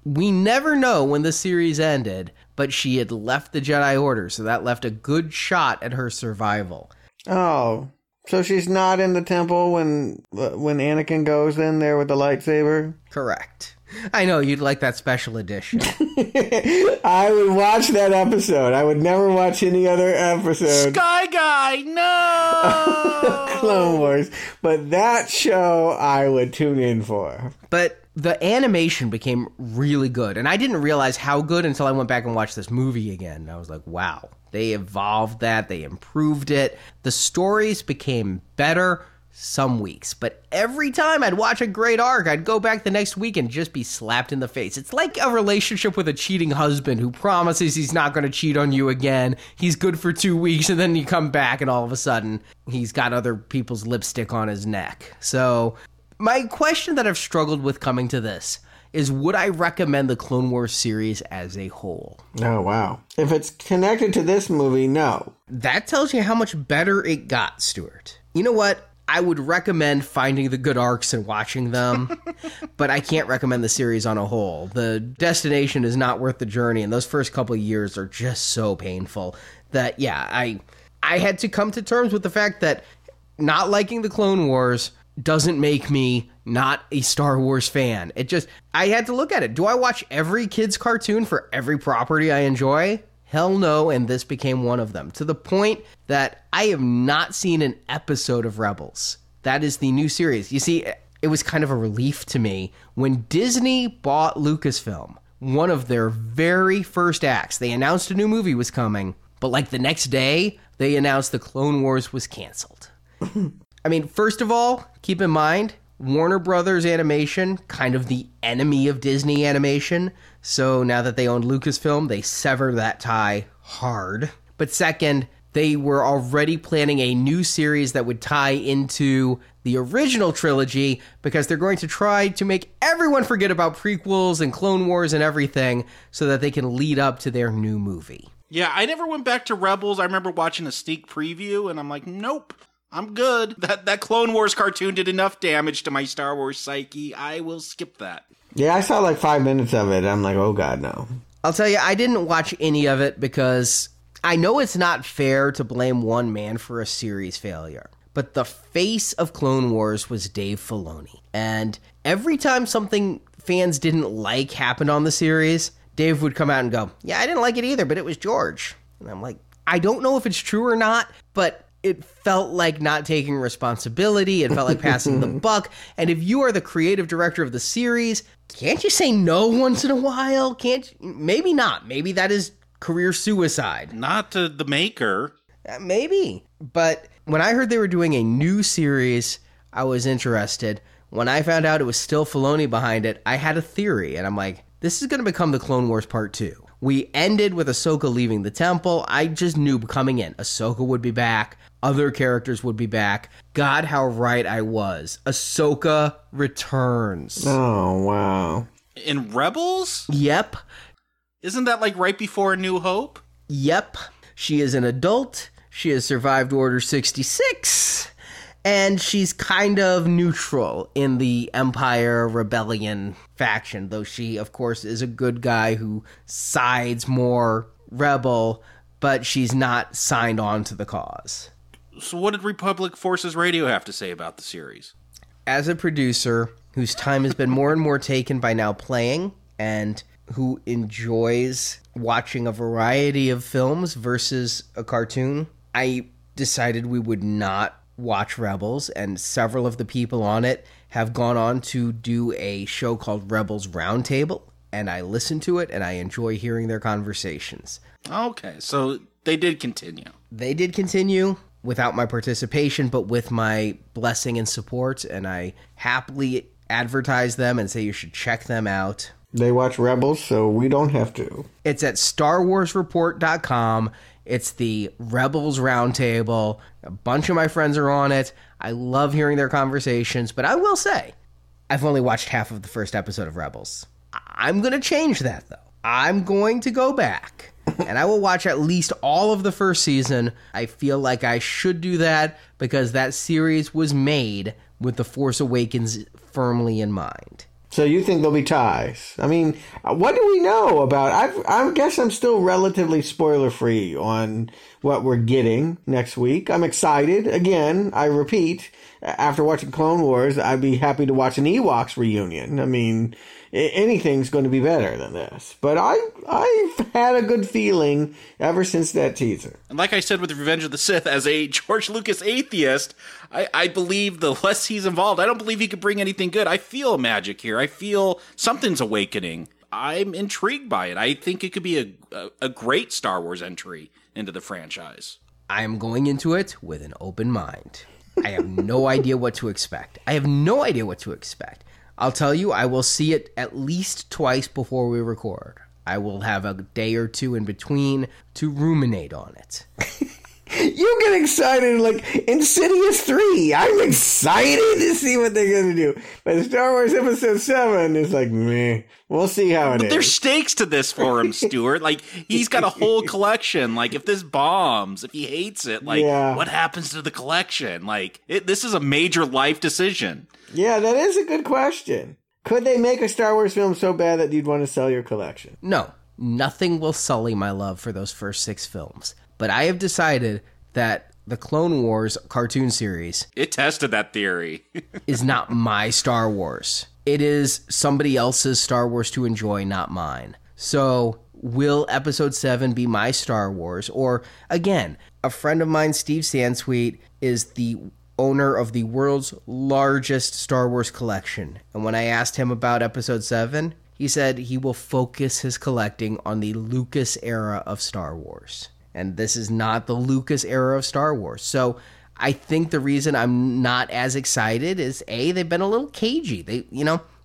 we never know when the series ended, but she had left the Jedi Order, so that left a good shot at her survival. Oh, so she's not in the temple when Anakin goes in there with the lightsaber? Correct. I know, you'd like that special edition. I would watch that episode. I would never watch any other episode. Sky Guy, no! Clone Wars. But that show I would tune in for. But... the animation became really good, and I didn't realize how good until I went back and watched this movie again. I was like, wow, they evolved that, they improved it. The stories became better some weeks, but every time I'd watch a great arc, I'd go back the next week and just be slapped in the face. It's like a relationship with a cheating husband who promises he's not going to cheat on you again. He's good for 2 weeks, and then you come back, and all of a sudden, he's got other people's lipstick on his neck. So... my question that I've struggled with coming to this is, would I recommend the Clone Wars series as a whole? Oh, wow. If it's connected to this movie, no. That tells you how much better it got, Stuart. You know what? I would recommend finding the good arcs and watching them, but I can't recommend the series on a whole. The destination is not worth the journey, and those first couple of years are just so painful that, yeah, I had to come to terms with the fact that not liking the Clone Wars... doesn't make me not a Star Wars fan. It just, I had to look at it. Do I watch every kid's cartoon for every property I enjoy? Hell no, and this became one of them. To the point that I have not seen an episode of Rebels. That is the new series. You see, it was kind of a relief to me. When Disney bought Lucasfilm, one of their very first acts, they announced a new movie was coming, but like the next day, they announced the Clone Wars was canceled. I mean, first of all, keep in mind, Warner Brothers Animation, kind of the enemy of Disney Animation. So now that they own Lucasfilm, they sever that tie hard. But second, they were already planning a new series that would tie into the original trilogy because they're going to try to make everyone forget about prequels and Clone Wars and everything so that they can lead up to their new movie. Yeah, I never went back to Rebels. I remember watching a sneak preview and I'm like, nope. I'm good. That Clone Wars cartoon did enough damage to my Star Wars psyche. I will skip that. Yeah, I saw like 5 minutes of it. I'm like, oh, God, no. I'll tell you, I didn't watch any of it because I know it's not fair to blame one man for a series failure. But the face of Clone Wars was Dave Filoni. And every time something fans didn't like happened on the series, Dave would come out and go, yeah, I didn't like it either, but it was George. And I'm like, I don't know if it's true or not, but it felt like not taking responsibility. It felt like passing the buck. And if you are the creative director of the series, can't you say no once in a while? Can't you? Maybe not. Maybe that is career suicide. Not to the maker. Maybe. But when I heard they were doing a new series, I was interested. When I found out it was still Filoni behind it, I had a theory. And I'm like, this is going to become the Clone Wars Part 2. We ended with Ahsoka leaving the temple. I just knew coming in, Ahsoka would be back. Other characters would be back. God, how right I was. Ahsoka returns. Oh, wow. In Rebels? Yep. Isn't that like right before A New Hope? Yep. She is an adult. She has survived Order 66. And she's kind of neutral in the Empire Rebellion faction, though she, of course, is a good guy who sides more rebel, but she's not signed on to the cause. So what did Republic Forces Radio have to say about the series? As a producer whose time has been more and more taken by Now Playing and who enjoys watching a variety of films versus a cartoon, I decided we would not watch Rebels, and several of the people on it have gone on to do a show called Rebels Roundtable, and I listen to it, and I enjoy hearing their conversations. Okay, so they did continue. They did continue without my participation, but with my blessing and support, and I happily advertise them and say you should check them out. They watch Rebels, so we don't have to. It's at StarWarsReport.com. It's the Rebels Roundtable. A bunch of my friends are on it. I love hearing their conversations, but I will say, I've only watched half of the first episode of Rebels. I'm going to change that, though. I'm going to go back, and I will watch at least all of the first season. I feel like I should do that because that series was made with The Force Awakens firmly in mind. So you think there'll be ties? I mean, what do we know about? I guess I'm still relatively spoiler-free on what we're getting next week. I'm excited. Again, I repeat, after watching Clone Wars, I'd be happy to watch an Ewoks reunion. I mean, anything's going to be better than this. But I've had a good feeling ever since that teaser. And like I said with Revenge of the Sith, as a George Lucas atheist, I believe the less he's involved, I don't believe he could bring anything good. I feel magic here. I feel something's awakening. I'm intrigued by it. I think it could be a great Star Wars entry into the franchise. I'm going into it with an open mind. I have no idea what to expect. I'll tell you, I will see it at least twice before we record. I will have a day or two in between to ruminate on it. You get excited like Insidious 3. I'm excited to see what they're going to do. But Star Wars Episode 7 is like, meh. We'll see how it is. But there's stakes to this for him, Stuart. Like, he's got a whole collection. Like, if this bombs, if he hates it, like, What happens to the collection? Like, this is a major life decision. Yeah, that is a good question. Could they make a Star Wars film so bad that you'd want to sell your collection? No. Nothing will sully my love for those first 6 films. But I have decided that the Clone Wars cartoon series... It tested that theory. ...is not my Star Wars. It is somebody else's Star Wars to enjoy, not mine. So will Episode 7 be my Star Wars? Or, again, a friend of mine, Steve Sansweet, is the owner of the world's largest Star Wars collection. And when I asked him about Episode 7, he said he will focus his collecting on the Lucas era of Star Wars. And this is not the Lucas era of Star Wars. So I think the reason I'm not as excited is, A, they've been a little cagey.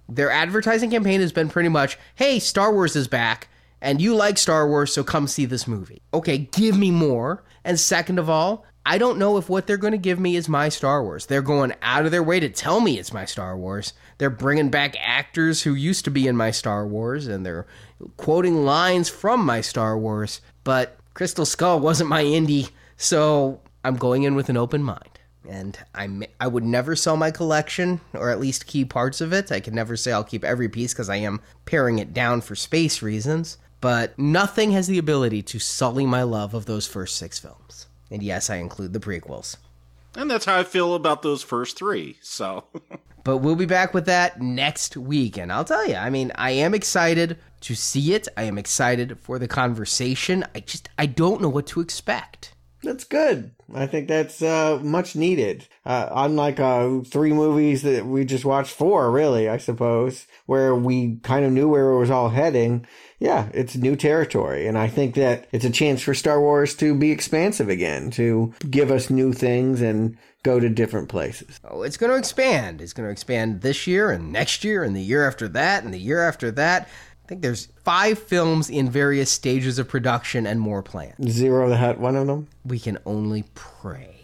Their advertising campaign has been pretty much, hey, Star Wars is back, and you like Star Wars, so come see this movie. Okay, give me more. And second of all, I don't know if what they're going to give me is my Star Wars. They're going out of their way to tell me it's my Star Wars. They're bringing back actors who used to be in my Star Wars, and they're quoting lines from my Star Wars, but... Crystal Skull wasn't my indie, so I'm going in with an open mind. and I would never sell my collection, or at least key parts of it. I could never say I'll keep every piece because I am paring it down for space reasons, but nothing has the ability to sully my love of those first 6 films. And yes, I include the prequels. And that's how I feel about those first 3, so... But we'll be back with that next week, and I'll tell you, I mean, I am excited to see it. I am excited for the conversation. I don't know what to expect. That's good. I think that's much needed. Unlike 3 movies that we just watched, 4 really, I suppose, where we kind of knew where it was all heading. Yeah, it's new territory. And I think that it's a chance for Star Wars to be expansive again, to give us new things and go to different places. Oh, it's going to expand. It's going to expand this year and next year and the year after that and the year after that. I think there's 5 films in various stages of production and more planned. Zero the Hutt, one of them. We can only pray.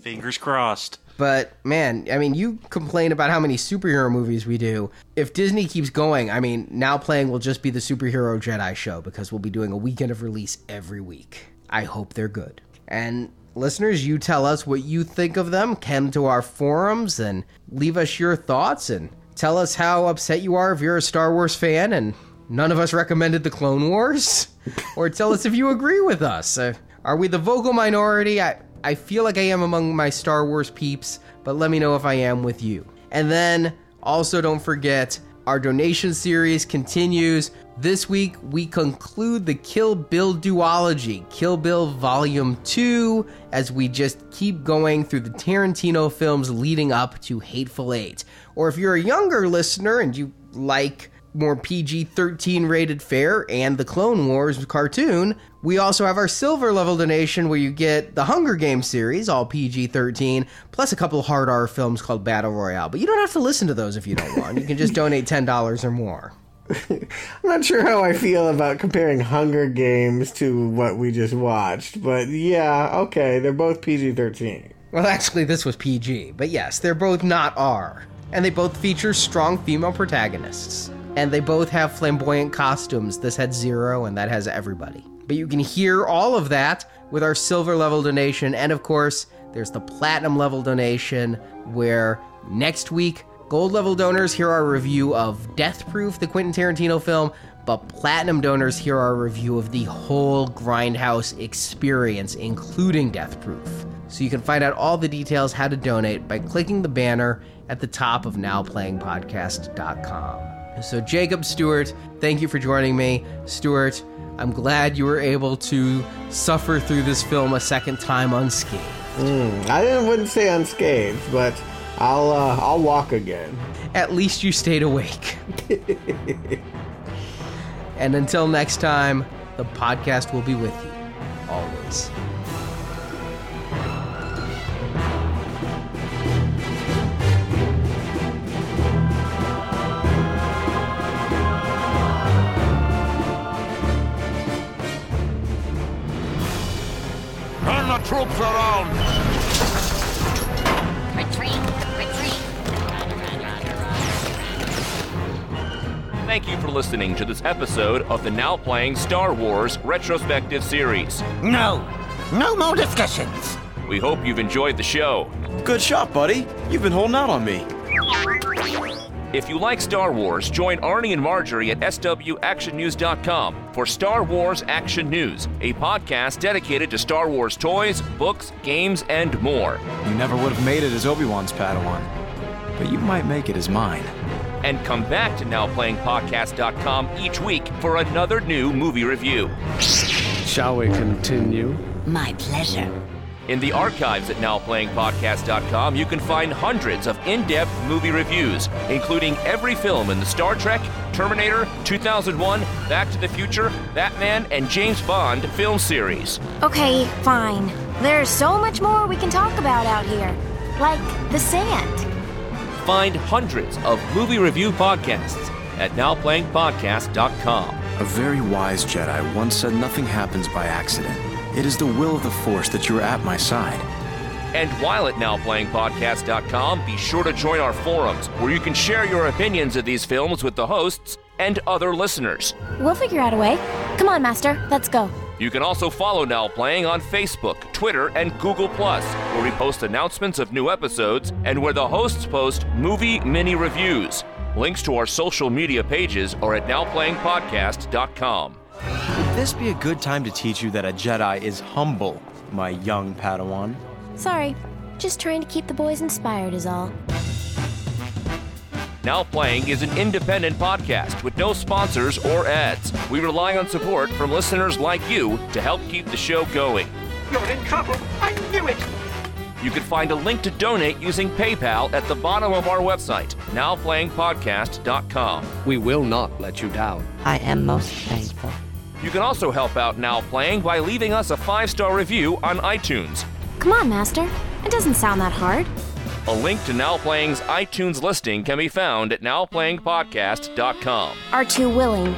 Fingers crossed. But, man, I mean, you complain about how many superhero movies we do. If Disney keeps going, I mean, Now Playing will just be the Superhero Jedi show because we'll be doing a weekend of release every week. I hope they're good. And... listeners, you tell us what you think of them. Come to our forums and leave us your thoughts and tell us how upset you are if you're a Star Wars fan and none of us recommended the Clone Wars. Or tell us if you agree with us. Are we the vocal minority? I feel like I am among my Star Wars peeps, but let me know if I am with you. And then also don't forget, our donation series continues. This week, we conclude the Kill Bill duology, Kill Bill Volume 2, as we just keep going through the Tarantino films leading up to Hateful Eight. Or if you're a younger listener and you like more PG-13 rated fare and the Clone Wars cartoon, we also have our silver level donation where you get the Hunger Games series, all PG-13, plus a couple hard R films called Battle Royale. But you don't have to listen to those if you don't want. You can just donate $10 or more. I'm not sure how I feel about comparing Hunger Games to what we just watched, but yeah, okay, they're both PG-13. Well, actually, this was PG, but yes, they're both not R, and they both feature strong female protagonists, and they both have flamboyant costumes. This had zero, and that has everybody. But you can hear all of that with our silver-level donation, and of course, there's the platinum-level donation, where next week... gold-level donors hear our review of Death Proof, the Quentin Tarantino film, but platinum donors hear our review of the whole Grindhouse experience, including Death Proof. So you can find out all the details how to donate by clicking the banner at the top of nowplayingpodcast.com. So Jacob, Stewart, thank you for joining me. Stewart, I'm glad you were able to suffer through this film a second time unscathed. I wouldn't say unscathed, but... I'll walk again. At least you stayed awake. And until next time, the podcast will be with you always. Turn the troops around! Thank you for listening to this episode of the Now Playing Star Wars Retrospective Series. No more discussions. We hope you've enjoyed the show. Good shot, buddy. You've been holding out on me. If you like Star Wars, join Arnie and Marjorie at swactionnews.com for Star Wars Action News, a podcast dedicated to Star Wars toys, books, games, and more. You never would have made it as Obi-Wan's Padawan, but you might make it as mine. And come back to NowPlayingPodcast.com each week for another new movie review. Shall we continue? My pleasure. In the archives at NowPlayingPodcast.com, you can find hundreds of in-depth movie reviews, including every film in the Star Trek, Terminator, 2001, Back to the Future, Batman, and James Bond film series. Okay, fine. There's so much more we can talk about out here. Like the sand. Find hundreds of movie review podcasts at nowplayingpodcast.com. A very wise Jedi once said nothing happens by accident. It is the will of the Force that you are at my side. And while at nowplayingpodcast.com, be sure to join our forums where you can share your opinions of these films with the hosts and other listeners. We'll figure out a way. Come on, Master, let's go. You can also follow Now Playing on Facebook, Twitter, and Google+, where we post announcements of new episodes and where the hosts post movie mini-reviews. Links to our social media pages are at nowplayingpodcast.com. Would this be a good time to teach you that a Jedi is humble, my young Padawan? Sorry, just trying to keep the boys inspired is all. Now Playing is an independent podcast with no sponsors or ads. We rely on support from listeners like you to help keep the show going. You're in trouble. I knew it. You can find a link to donate using PayPal at the bottom of our website, nowplayingpodcast.com. We will not let you down. I am most thankful. You can also help out Now Playing by leaving us a 5-star review on iTunes. Come on, Master. It doesn't sound that hard. A link to Now Playing's iTunes listing can be found at nowplayingpodcast.com. Are too willing.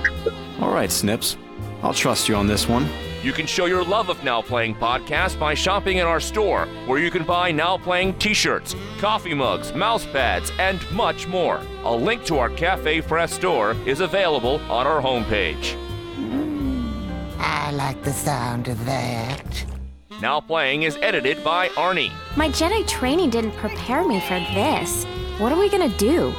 All right, Snips. I'll trust you on this one. You can show your love of Now Playing Podcast by shopping in our store, where you can buy Now Playing t-shirts, coffee mugs, mouse pads, and much more. A link to our Cafe Press store is available on our homepage. I like the sound of that. Now Playing is edited by Arnie. My Jedi training didn't prepare me for this. What are we gonna do?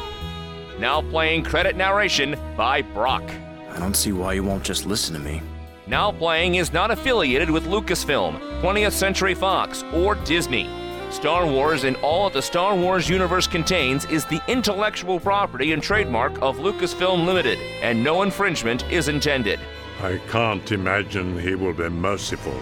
Now Playing credit narration by Brock. I don't see why you won't just listen to me. Now Playing is not affiliated with Lucasfilm, 20th Century Fox, or Disney. Star Wars and all the Star Wars universe contains is the intellectual property and trademark of Lucasfilm Limited, and no infringement is intended. I can't imagine he will be merciful.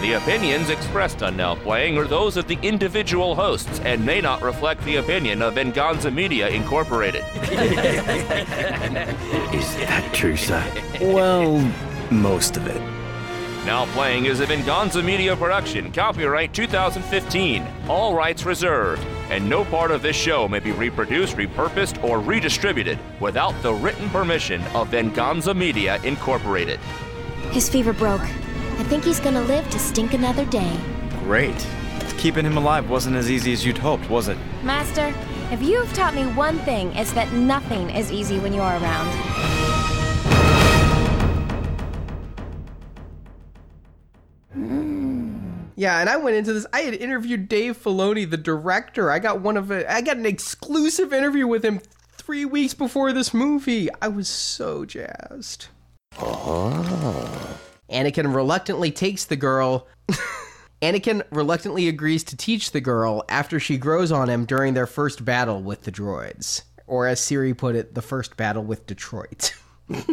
The opinions expressed on Now Playing are those of the individual hosts and may not reflect the opinion of Venganza Media, Incorporated. Is that true, sir? Well, most of it. Now Playing is a Venganza Media production, copyright 2015, all rights reserved, and no part of this show may be reproduced, repurposed, or redistributed without the written permission of Venganza Media, Incorporated. His fever broke. I think he's gonna live to stink another day. Great. Keeping him alive wasn't as easy as you'd hoped, was it? Master, if you've taught me one thing, it's that nothing is easy when you're around. Yeah, and I went into this. I had interviewed Dave Filoni, the director. I got an exclusive interview with him 3 weeks before this movie. I was so jazzed. Oh. Anakin reluctantly agrees to teach the girl after she grows on him during their first battle with the droids. Or as Siri put it, the first battle with Detroit. It's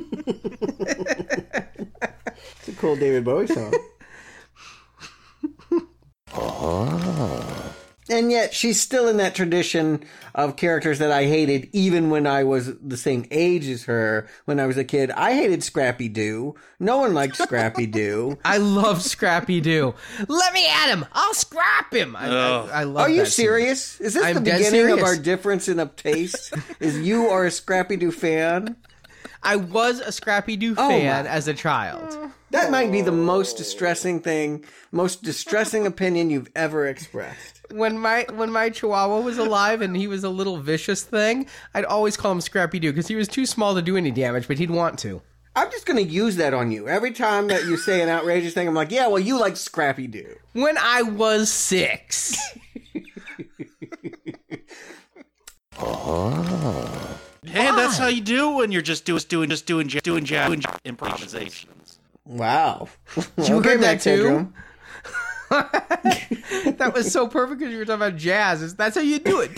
a cool David Bowie song. Oh. And yet she's still in that tradition of characters that I hated even when I was the same age as her when I was a kid. I hated Scrappy-Doo. No one liked Scrappy-Doo. I love Scrappy-Doo. Let me at him. I'll scrap him. I love. Are you serious? Scene. Is this the beginning serious. Of our difference in taste? Is you are a Scrappy-Doo fan? I was a Scrappy-Doo fan as a child. That might be the most distressing opinion you've ever expressed. When my Chihuahua was alive and he was a little vicious thing, I'd always call him Scrappy-Doo because he was too small to do any damage, but he'd want to. I'm just going to use that on you. Every time that you say an outrageous thing, I'm like, yeah, well, you like Scrappy-Doo. When I was 6. Oh. Hey, that's how you do when you're just doing improvisations. Wow. You heard that too? That was so perfect because you were talking about jazz. That's how you do it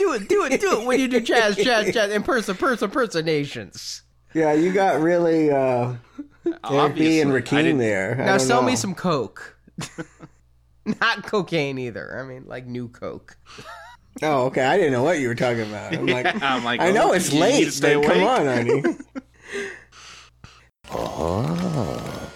when you do jazz, and impersonations. Yeah, you got really Obie and Rakim there. Now sell me some Coke. Not cocaine either. I mean, like new Coke. Oh, okay. I didn't know what you were talking about. I'm like I know it's late, but come on, honey. Oh.